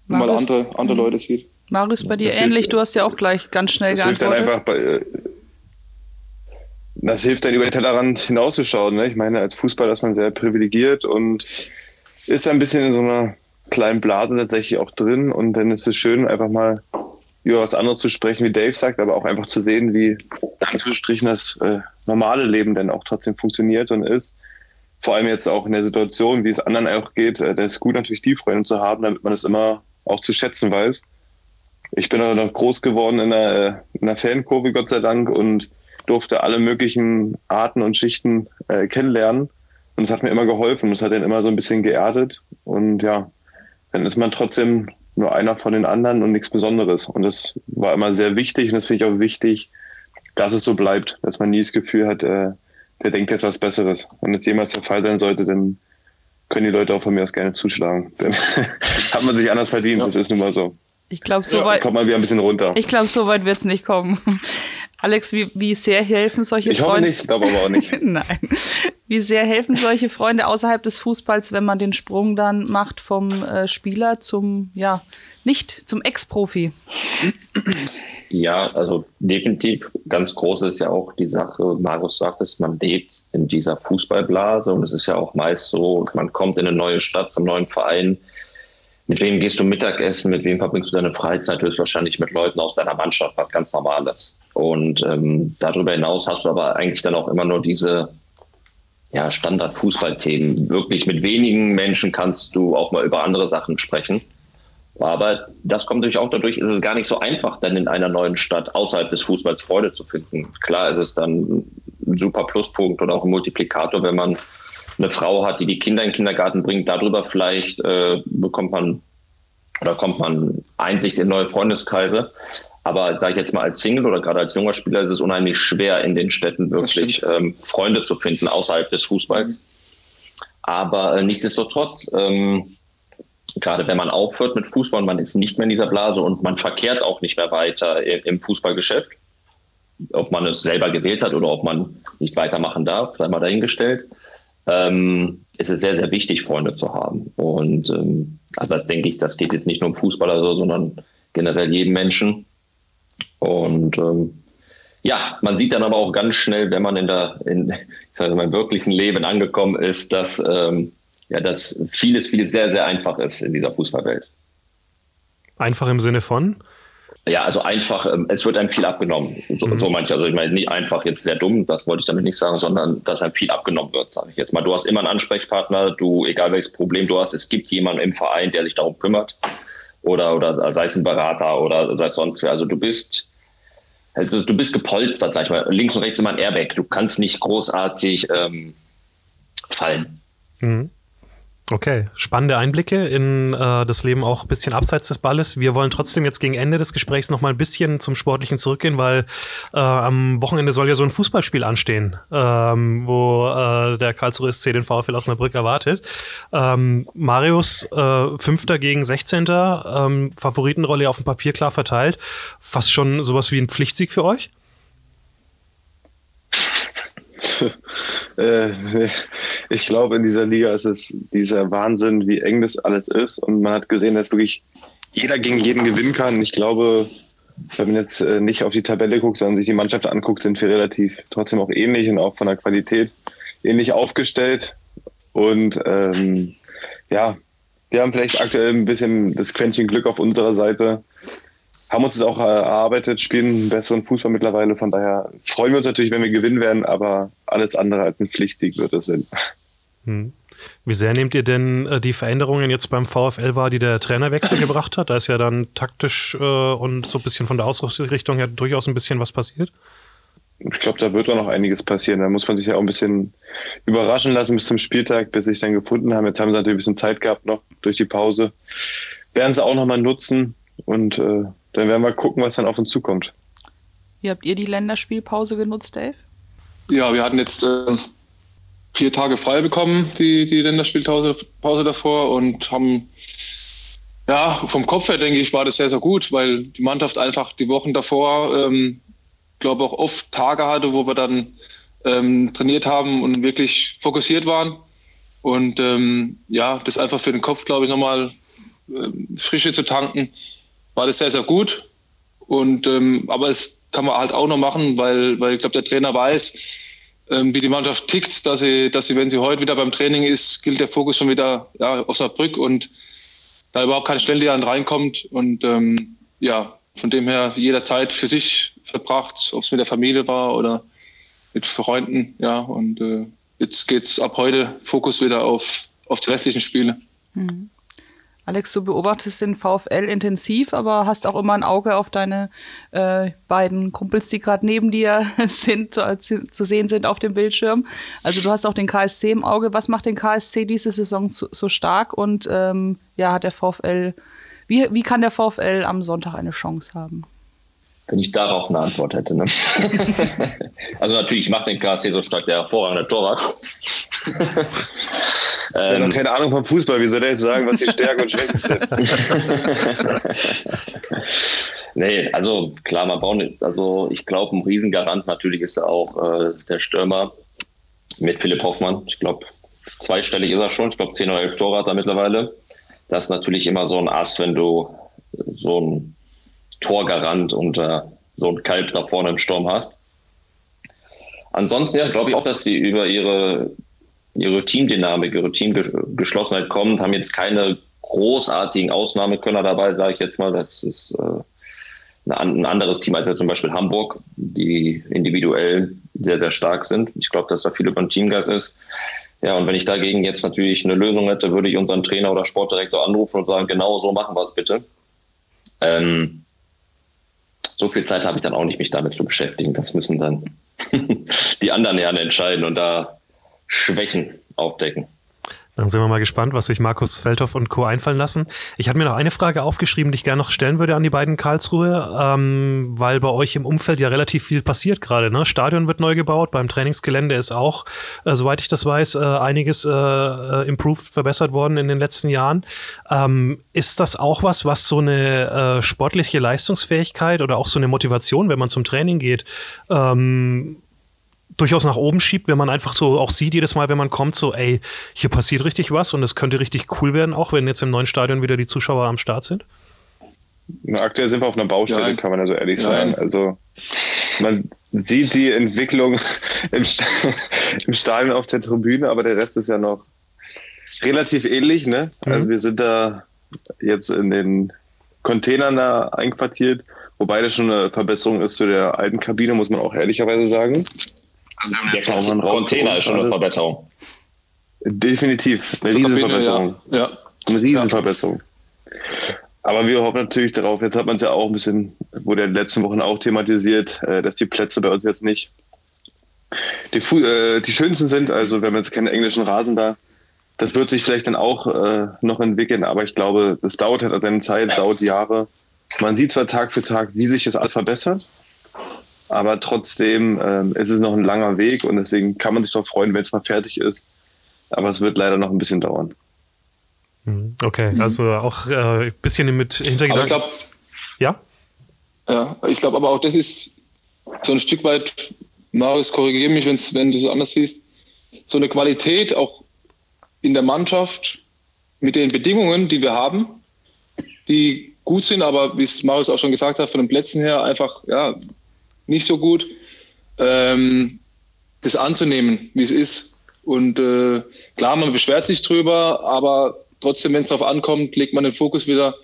wenn man andere, andere Leute sieht. Marius, bei dir das ähnlich, hilft, du hast ja auch gleich ganz schnell das geantwortet. Hilft dann einfach bei, das hilft dann über den Tellerrand hinauszuschauen. Ne? Ich meine, als Fußballer ist man sehr privilegiert und ist ein bisschen in so einer kleinen Blase tatsächlich auch drin, und dann ist es schön, einfach mal über was anderes zu sprechen, wie Dave sagt, aber auch einfach zu sehen, wie in Anführungsstrichen das äh, normale Leben dann auch trotzdem funktioniert und ist. Vor allem jetzt auch in der Situation, wie es anderen auch geht, äh, das ist gut, natürlich die Freunde zu haben, damit man das immer auch zu schätzen weiß. Ich bin auch noch groß geworden in einer, in einer Fankurve, Gott sei Dank, und durfte alle möglichen Arten und Schichten äh, kennenlernen. Und es hat mir immer geholfen, es hat dann immer so ein bisschen geerdet. Und ja, dann ist man trotzdem nur einer von den anderen und nichts Besonderes. Und das war immer sehr wichtig, und das finde ich auch wichtig, dass es so bleibt, dass man nie das Gefühl hat, äh, der denkt jetzt was Besseres. Wenn das jemals der Fall sein sollte, dann können die Leute auch von mir aus gerne zuschlagen. Dann hat man sich anders verdient, das ist nun mal so. Ich glaube, so ja, weit kommt man wieder ein bisschen runter. Ich glaube, so weit wird es nicht kommen. Alex, wie, wie sehr helfen solche ich Freunde? Ich hoffe nicht, glaube aber auch nicht. Nein. Wie sehr helfen solche Freunde außerhalb des Fußballs, wenn man den Sprung dann macht vom äh, Spieler zum, ja, nicht zum Ex-Profi? Ja, also definitiv. Ganz groß ist ja auch die Sache, Marius sagt es, man lebt in dieser Fußballblase, und es ist ja auch meist so, man kommt in eine neue Stadt, zum neuen Verein. Mit wem gehst du Mittagessen, mit wem verbringst du deine Freizeit? Höchstwahrscheinlich mit Leuten aus deiner Mannschaft, was ganz Normales. Und ähm, darüber hinaus hast du aber eigentlich dann auch immer nur diese ja, Standard-Fußballthemen. Wirklich mit wenigen Menschen kannst du auch mal über andere Sachen sprechen. Aber das kommt natürlich auch dadurch, ist es gar nicht so einfach, dann in einer neuen Stadt außerhalb des Fußballs Freude zu finden. Klar ist es dann ein super Pluspunkt oder auch ein Multiplikator, wenn man eine Frau hat, die die Kinder in den Kindergarten bringt, darüber vielleicht äh, bekommt man oder kommt man Einsicht in neue Freundeskreise. Aber sage ich jetzt mal, als Single oder gerade als junger Spieler ist es unheimlich schwer, in den Städten wirklich ähm, Freunde zu finden außerhalb des Fußballs. Aber äh, nichtsdestotrotz, ähm, gerade wenn man aufhört mit Fußball und man ist nicht mehr in dieser Blase und man verkehrt auch nicht mehr weiter im Fußballgeschäft, ob man es selber gewählt hat oder ob man nicht weitermachen darf, sei mal dahingestellt. Ähm, es ist sehr, sehr wichtig, Freunde zu haben. Und ähm, also das denke ich, das geht jetzt nicht nur um Fußballer, so, sondern generell jedem Menschen. Und ähm, ja, man sieht dann aber auch ganz schnell, wenn man in der, in, ich sage mal, im wirklichen Leben angekommen ist, dass, ähm, ja, dass vieles, vieles sehr, sehr einfach ist in dieser Fußballwelt. Einfach im Sinne von? Ja, also einfach, es wird einem viel abgenommen. So, mhm. so manche, also ich meine, nicht einfach jetzt sehr dumm, das wollte ich damit nicht sagen, sondern dass einem viel abgenommen wird, sage ich jetzt mal. Du hast immer einen Ansprechpartner, du, egal welches Problem du hast, es gibt jemanden im Verein, der sich darum kümmert. Oder, oder sei es ein Berater oder sei es sonst wer. Also du bist, also du bist gepolstert, sag ich mal. Links und rechts immer ein Airbag. Du kannst nicht großartig ähm, fallen. Mhm. Okay, spannende Einblicke in äh, das Leben auch ein bisschen abseits des Balles. Wir wollen trotzdem jetzt gegen Ende des Gesprächs nochmal ein bisschen zum Sportlichen zurückgehen, weil äh, am Wochenende soll ja so ein Fußballspiel anstehen, ähm, wo äh, der Karlsruher S C den VfL Osnabrück erwartet. Ähm, Marius, äh, Fünfter gegen Sechzehnter, ähm, Favoritenrolle auf dem Papier klar verteilt. Fast schon sowas wie ein Pflichtsieg für euch? Ich glaube, in dieser Liga ist es dieser Wahnsinn, wie eng das alles ist. Und man hat gesehen, dass wirklich jeder gegen jeden gewinnen kann. Ich glaube, wenn man jetzt nicht auf die Tabelle guckt, sondern sich die Mannschaft anguckt, sind wir relativ trotzdem auch ähnlich und auch von der Qualität ähnlich aufgestellt. Und ähm, ja, wir haben vielleicht aktuell ein bisschen das Quäntchen Glück auf unserer Seite. Haben uns das auch erarbeitet, spielen besseren Fußball mittlerweile. Von daher freuen wir uns natürlich, wenn wir gewinnen werden, aber alles andere als ein Pflichtsieg wird es sein. Hm. Wie sehr nehmt ihr denn die Veränderungen jetzt beim VfL wahr, die der Trainerwechsel gebracht hat? Da ist ja dann taktisch äh, und so ein bisschen von der Ausrichtung her durchaus ein bisschen was passiert. Ich glaube, da wird auch noch einiges passieren. Da muss man sich ja auch ein bisschen überraschen lassen bis zum Spieltag, bis sie sich dann gefunden haben. Jetzt haben sie natürlich ein bisschen Zeit gehabt noch durch die Pause. Werden sie auch nochmal nutzen und äh, dann werden wir gucken, was dann auf uns zukommt. Wie habt ihr die Länderspielpause genutzt, Dave? Ja, wir hatten jetzt äh, vier Tage frei bekommen, die, die Länderspielpause Pause davor, und haben, ja, vom Kopf her, denke ich, war das sehr, sehr gut, weil die Mannschaft einfach die Wochen davor, ähm, glaube auch oft Tage hatte, wo wir dann ähm, trainiert haben und wirklich fokussiert waren. Und ähm, ja, das einfach für den Kopf, glaube ich, nochmal ähm, Frische zu tanken, war das sehr, sehr gut. Und ähm, aber es kann man halt auch noch machen, weil, weil ich glaube, der Trainer weiß, ähm, wie die Mannschaft tickt, dass sie, dass sie, wenn sie heute wieder beim Training ist, gilt der Fokus schon wieder, ja, auf Osnabrück, und da überhaupt kein Schnelldehant reinkommt. Und ähm, ja, von dem her jederzeit für sich verbracht, ob es mit der Familie war oder mit Freunden, ja, und äh, jetzt geht's ab heute Fokus wieder auf, auf die restlichen Spiele. Mhm. Alex, du beobachtest den VfL intensiv, aber hast auch immer ein Auge auf deine äh, beiden Kumpels, die gerade neben dir sind, zu, zu sehen sind auf dem Bildschirm. Also du hast auch den K S C im Auge. Was macht den K S C diese Saison so, so stark? Und ähm, ja, hat der VfL, wie, wie kann der VfL am Sonntag eine Chance haben? Wenn ich darauf eine Antwort hätte, ne? Also natürlich macht den K S C so stark der hervorragende Torwart. Ich habe noch keine Ahnung vom Fußball, wie soll der jetzt sagen, was die Stärken und Schwächen sind? Nee, also klar, man braucht nicht. Also ich glaube, ein Riesengarant natürlich ist auch äh, der Stürmer mit Philipp Hoffmann. Ich glaube, zweistellig ist er schon. Ich glaube, zehn oder elf Tore hat er mittlerweile. Das ist natürlich immer so ein Ass, wenn du so ein Torgarant und äh, so ein Kalb da vorne im Sturm hast. Ansonsten, ja, glaube ich auch, dass sie über ihre, ihre Teamdynamik, ihre Teamgeschlossenheit kommen, haben jetzt keine großartigen Ausnahmekönner dabei, sage ich jetzt mal. Das ist äh, ein anderes Team als zum Beispiel Hamburg, die individuell sehr, sehr stark sind. Ich glaube, dass da viel über den Teamgeist ist. Ja, und wenn ich dagegen jetzt natürlich eine Lösung hätte, würde ich unseren Trainer oder Sportdirektor anrufen und sagen, genau so machen wir es bitte. Ähm, So viel Zeit habe ich dann auch nicht, mich damit zu beschäftigen. Das müssen dann die anderen Herren entscheiden und da Schwächen aufdecken. Dann sind wir mal gespannt, was sich Markus Feldhoff und Co. einfallen lassen. Ich hatte mir noch eine Frage aufgeschrieben, die ich gerne noch stellen würde an die beiden Karlsruhe, ähm, weil bei euch im Umfeld ja relativ viel passiert gerade, ne? Stadion wird neu gebaut, beim Trainingsgelände ist auch, äh, soweit ich das weiß, äh, einiges äh, improved, verbessert worden in den letzten Jahren. Ähm, ist das auch was, was so eine äh, sportliche Leistungsfähigkeit oder auch so eine Motivation, wenn man zum Training geht, ähm, durchaus nach oben schiebt, wenn man einfach so auch sieht, jedes Mal, wenn man kommt, so, ey, hier passiert richtig was und es könnte richtig cool werden, auch wenn jetzt im neuen Stadion wieder die Zuschauer am Start sind? Na, aktuell sind wir auf einer Baustelle, Nein. kann man ja so ehrlich Nein. sein. Also man sieht die Entwicklung im, St- im Stadion auf der Tribüne, aber der Rest ist ja noch relativ ähnlich, ne? Mhm. Also wir sind da jetzt in den Containern da einquartiert, wobei das schon eine Verbesserung ist zu der alten Kabine, muss man auch ehrlicherweise sagen. Also wir haben jetzt auch einen Container, ist schon eine Verbesserung. Definitiv, eine Riesenverbesserung. Ja. Ja. Eine Riesenverbesserung. Aber wir hoffen natürlich darauf, jetzt hat man es ja auch ein bisschen, wurde in den letzten Wochen auch thematisiert, dass die Plätze bei uns jetzt nicht die, äh, die schönsten sind. Also wir haben jetzt keinen englischen Rasen da. Das wird sich vielleicht dann auch äh, noch entwickeln, aber ich glaube, es dauert halt seine Zeit, dauert Jahre. Man sieht zwar Tag für Tag, wie sich das alles verbessert, aber trotzdem ähm, ist es noch ein langer Weg und deswegen kann man sich doch freuen, wenn es mal fertig ist. Aber es wird leider noch ein bisschen dauern. Okay, mhm. also auch äh, ein bisschen mit Hintergedanken. Ich glaub, ja? ja? Ich glaube aber auch, das ist so ein Stück weit, Marius, korrigiere mich, wenn's, wenn du es anders siehst, so eine Qualität auch in der Mannschaft mit den Bedingungen, die wir haben, die gut sind, aber wie es Marius auch schon gesagt hat, von den Plätzen her einfach, ja, nicht so gut, ähm, das anzunehmen, wie es ist. Und äh, klar, man beschwert sich drüber, aber trotzdem, wenn es darauf ankommt, legt man den Fokus wieder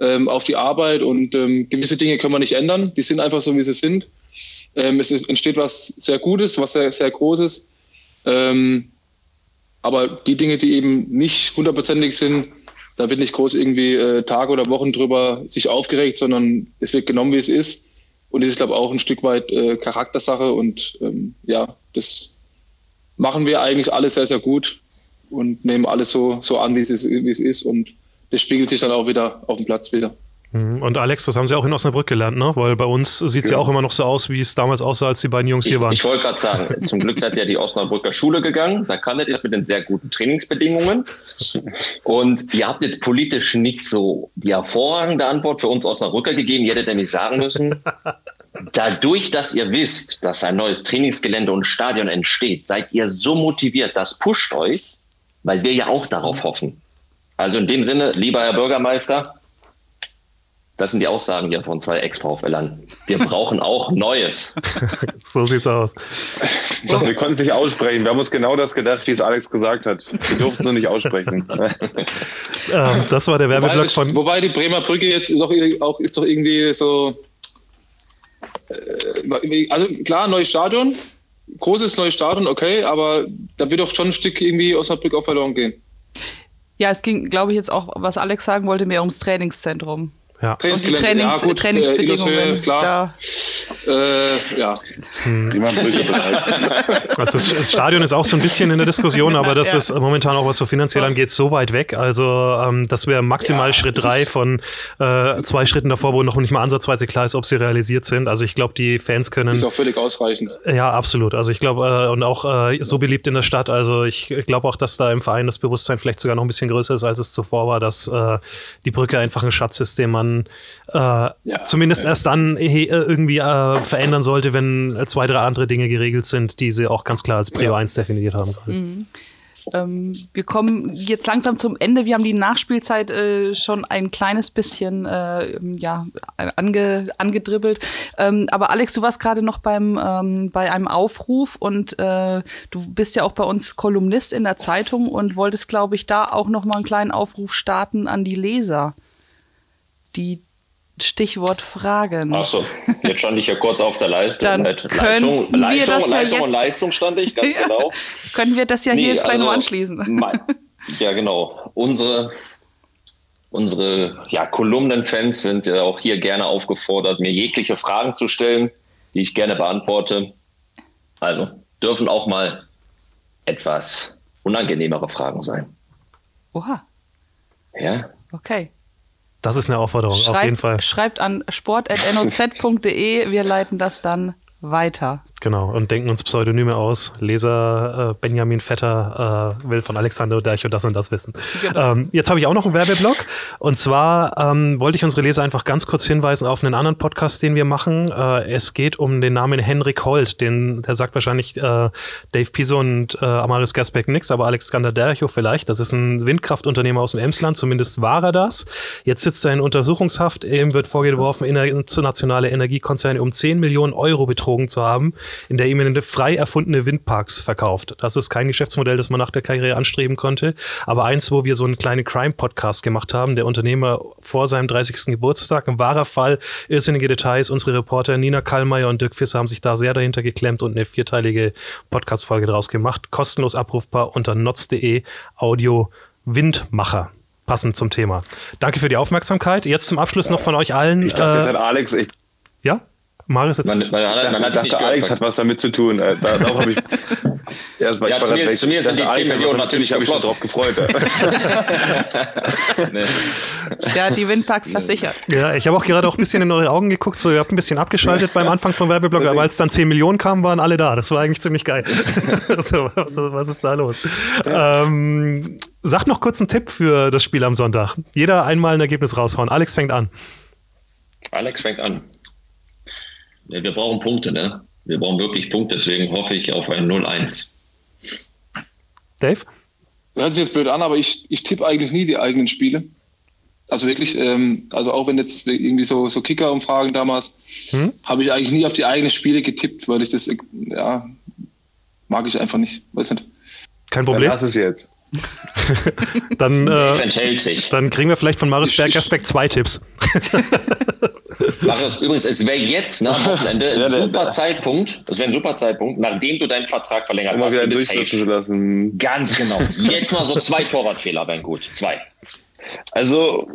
ähm, auf die Arbeit und ähm, gewisse Dinge können wir nicht ändern. Die sind einfach so, wie sie sind. Ähm, es entsteht was sehr Gutes, was sehr, sehr Großes. Ähm, aber die Dinge, die eben nicht hundertprozentig sind, da wird nicht groß irgendwie äh, Tage oder Wochen drüber sich aufgeregt, sondern es wird genommen, wie es ist. Und das ist, glaube ich, auch ein Stück weit äh, Charaktersache. Und ähm, ja, das machen wir eigentlich alles sehr, sehr gut und nehmen alles so, so an, wie es, wie es ist. Und das spiegelt sich dann auch wieder auf dem Platz wieder. Und Alex, das haben Sie auch in Osnabrück gelernt, ne? Weil bei uns sieht es ja. ja auch immer noch so aus, wie es damals aussah, als die beiden Jungs ich, hier waren. Ich wollte gerade sagen, zum Glück seid ihr die Osnabrücker Schule gegangen, da kanntet ihr das mit den sehr guten Trainingsbedingungen und ihr habt jetzt politisch nicht so die hervorragende Antwort für uns Osnabrücker gegeben, ihr hättet nämlich sagen müssen, dadurch, dass ihr wisst, dass ein neues Trainingsgelände und Stadion entsteht, seid ihr so motiviert, das pusht euch, weil wir ja auch darauf hoffen. Also in dem Sinne, lieber Herr Bürgermeister, das sind die Aussagen hier von zwei Ex-VfLern. Wir brauchen auch Neues. So sieht's aus. Das, wir konnten es nicht aussprechen. Wir haben uns genau das gedacht, wie es Alex gesagt hat. Wir durften es nur nicht aussprechen. ähm, das war der Werbeblock von... Wobei die Bremer Brücke jetzt ist doch, auch, ist doch irgendwie so... Äh, also klar, neues Stadion. Großes neues Stadion, okay. Aber da wird doch schon ein Stück irgendwie Osnabrück auch verloren gehen. Ja, es ging, glaube ich, jetzt auch, was Alex sagen wollte, mehr ums Trainingszentrum. Ja. Und die Trainings- ja, gut, Trainingsbedingungen. Äh, klar. Da. Äh, ja. Hm. Also das, das Stadion ist auch so ein bisschen in der Diskussion, aber das ja. ist momentan auch, was so finanziell angeht, so weit weg. Also ähm, das wäre maximal ja. Schritt drei von äh, zwei Schritten davor, wo noch nicht mal ansatzweise klar ist, ob sie realisiert sind. Also ich glaube, die Fans können... Ist auch völlig ausreichend. Ja, absolut. Also ich glaube, äh, und auch äh, so beliebt in der Stadt. Also ich glaube auch, dass da im Verein das Bewusstsein vielleicht sogar noch ein bisschen größer ist, als es zuvor war, dass äh, die Brücke einfach ein Schatz ist, den man Äh, ja, zumindest ja. erst dann äh, irgendwie äh, verändern sollte, wenn zwei, drei andere Dinge geregelt sind, die sie auch ganz klar als Prio ja. eins definiert haben. Mhm. Ähm, wir kommen jetzt langsam zum Ende. Wir haben die Nachspielzeit äh, schon ein kleines bisschen äh, ja, ange, angedribbelt. Ähm, aber Alex, du warst gerade noch beim, ähm, bei einem Aufruf und äh, du bist ja auch bei uns Kolumnist in der Zeitung und wolltest, glaube ich, da auch noch mal einen kleinen Aufruf starten an die Leser. Die Stichwort Fragen. Achso, jetzt stand ich ja kurz auf der Leistung. Dann Leistung, wir Leistung, das ja Leistung jetzt, und Leistung stand ich, ganz ja, genau. Können wir das ja nee, hier jetzt also, gleich noch anschließen. Mein, ja, genau. Unsere, unsere ja, Kolumnenfans sind ja auch hier gerne aufgefordert, mir jegliche Fragen zu stellen, die ich gerne beantworte. Also dürfen auch mal etwas unangenehmere Fragen sein. Oha. Ja. Okay. Das ist eine Aufforderung, schreibt, auf jeden Fall. Schreibt an sport at n o z punkt d e, wir leiten das dann weiter. Genau, und denken uns Pseudonyme aus. Leser äh, Benjamin Vetter äh, will von Alexander Dercho das und das wissen. Genau. Ähm, jetzt habe ich auch noch einen Werbeblock. Und zwar ähm, wollte ich unsere Leser einfach ganz kurz hinweisen auf einen anderen Podcast, den wir machen. Äh, es geht um den Namen Henrik Holt. Den, der sagt wahrscheinlich äh, Dave Pisot und äh, Marius Gersbeck nichts, aber Alexander Dercho vielleicht. Das ist ein Windkraftunternehmer aus dem Emsland, zumindest war er das. Jetzt sitzt er in Untersuchungshaft. Ihm wird vorgeworfen, internationale Energiekonzerne um zehn Millionen Euro betrogen zu haben, in der ihm frei erfundene Windparks verkauft. Das ist kein Geschäftsmodell, das man nach der Karriere anstreben konnte, aber eins, wo wir so einen kleinen Crime-Podcast gemacht haben, der Unternehmer vor seinem dreißigsten Geburtstag, ein wahrer Fall, irrsinnige Details. Unsere Reporter Nina Kallmeier und Dirk Fisser haben sich da sehr dahinter geklemmt und eine vierteilige Podcast-Folge draus gemacht. Kostenlos abrufbar unter n o z punkt d e Audio Windmacher. Passend zum Thema. Danke für die Aufmerksamkeit. Jetzt zum Abschluss noch von euch allen. Ich dachte jetzt an Alex. Ich ja? Marius jetzt. Man, man, man, man dachte, gehört, Alex hat was damit zu tun. Da, darauf habe ich. Ja, das war ja, zu, mir, zu mir sind die zehn Millionen natürlich habe ich mich drauf gefreut. Ja, nee. Ja, die Windparks versichert. Ja, ich habe auch gerade auch ein bisschen in eure Augen geguckt. So, ihr habt ein bisschen abgeschaltet beim Anfang vom Werbeblock, aber als dann zehn Millionen kamen, waren alle da. Das war eigentlich ziemlich geil. So, also, was ist da los? Ähm, sagt noch kurz einen Tipp für das Spiel am Sonntag. Jeder einmal ein Ergebnis raushauen. Alex fängt an. Alex fängt an. Wir brauchen Punkte, ne? Wir brauchen wirklich Punkte, deswegen hoffe ich auf ein null eins. Dave? Hört sich jetzt blöd an, aber ich, ich tippe eigentlich nie die eigenen Spiele. Also wirklich, ähm, also auch wenn jetzt irgendwie so, so Kicker-Umfragen damals, hm? habe ich eigentlich nie auf die eigenen Spiele getippt, weil ich das, ja, mag ich einfach nicht, weiß nicht. Kein Problem. Dann lass es jetzt. Dann, äh, sich. Dann kriegen wir vielleicht von Marius Gersbeck zwei Tipps. Marius, übrigens, es wäre jetzt nach dem Wochenende ein super Zeitpunkt, es wäre ein super Zeitpunkt, nachdem du deinen Vertrag verlängert immer hast, wieder du safe. Lassen. Ganz genau. Jetzt mal so zwei Torwartfehler wären gut. Zwei. Also,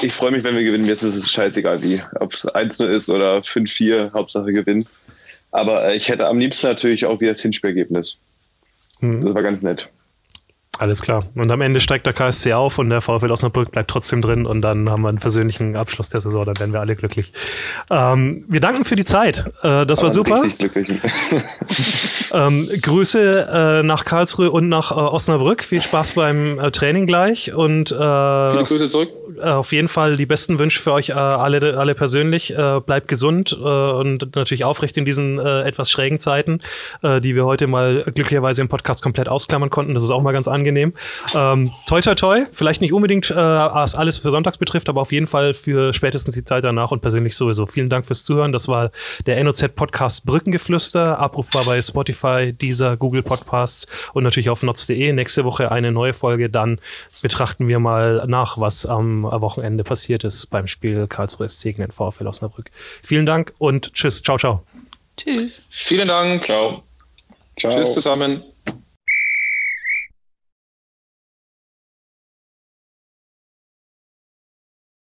ich freue mich, wenn wir gewinnen. Jetzt ist es scheißegal wie. Ob es eins null ist oder fünf vier, Hauptsache gewinnen. Aber ich hätte am liebsten natürlich auch wieder das Hinspielergebnis. Hm. Das war ganz nett. Alles klar. Und am Ende steigt der K S C auf und der VfL Osnabrück bleibt trotzdem drin und dann haben wir einen versöhnlichen Abschluss der Saison, dann werden wir alle glücklich. Ähm, wir danken für die Zeit. Äh, das Aber war super. Richtig glücklich. ähm, Grüße äh, nach Karlsruhe und nach äh, Osnabrück. Viel Spaß beim äh, Training gleich und äh, viele Grüße zurück. Äh, auf jeden Fall die besten Wünsche für euch äh, alle, alle persönlich. Äh, bleibt gesund äh, und natürlich aufrecht in diesen äh, etwas schrägen Zeiten, äh, die wir heute mal glücklicherweise im Podcast komplett ausklammern konnten. Das ist auch mal ganz angenehm. Ähm, toi, toi, toi. Vielleicht nicht unbedingt, äh, was alles für sonntags betrifft, aber auf jeden Fall für spätestens die Zeit danach und persönlich sowieso. Vielen Dank fürs Zuhören. Das war der N O Z-Podcast Brückengeflüster. Abrufbar bei Spotify, Deezer, Google Podcasts und natürlich auf N O Z punkt D E. Nächste Woche eine neue Folge. Dann betrachten wir mal nach, was am Wochenende passiert ist beim Spiel Karlsruher S C gegen den VfL Osnabrück. Vielen Dank und tschüss. Ciao, ciao. Tschüss. Vielen Dank. Ciao. Ciao. Tschüss zusammen.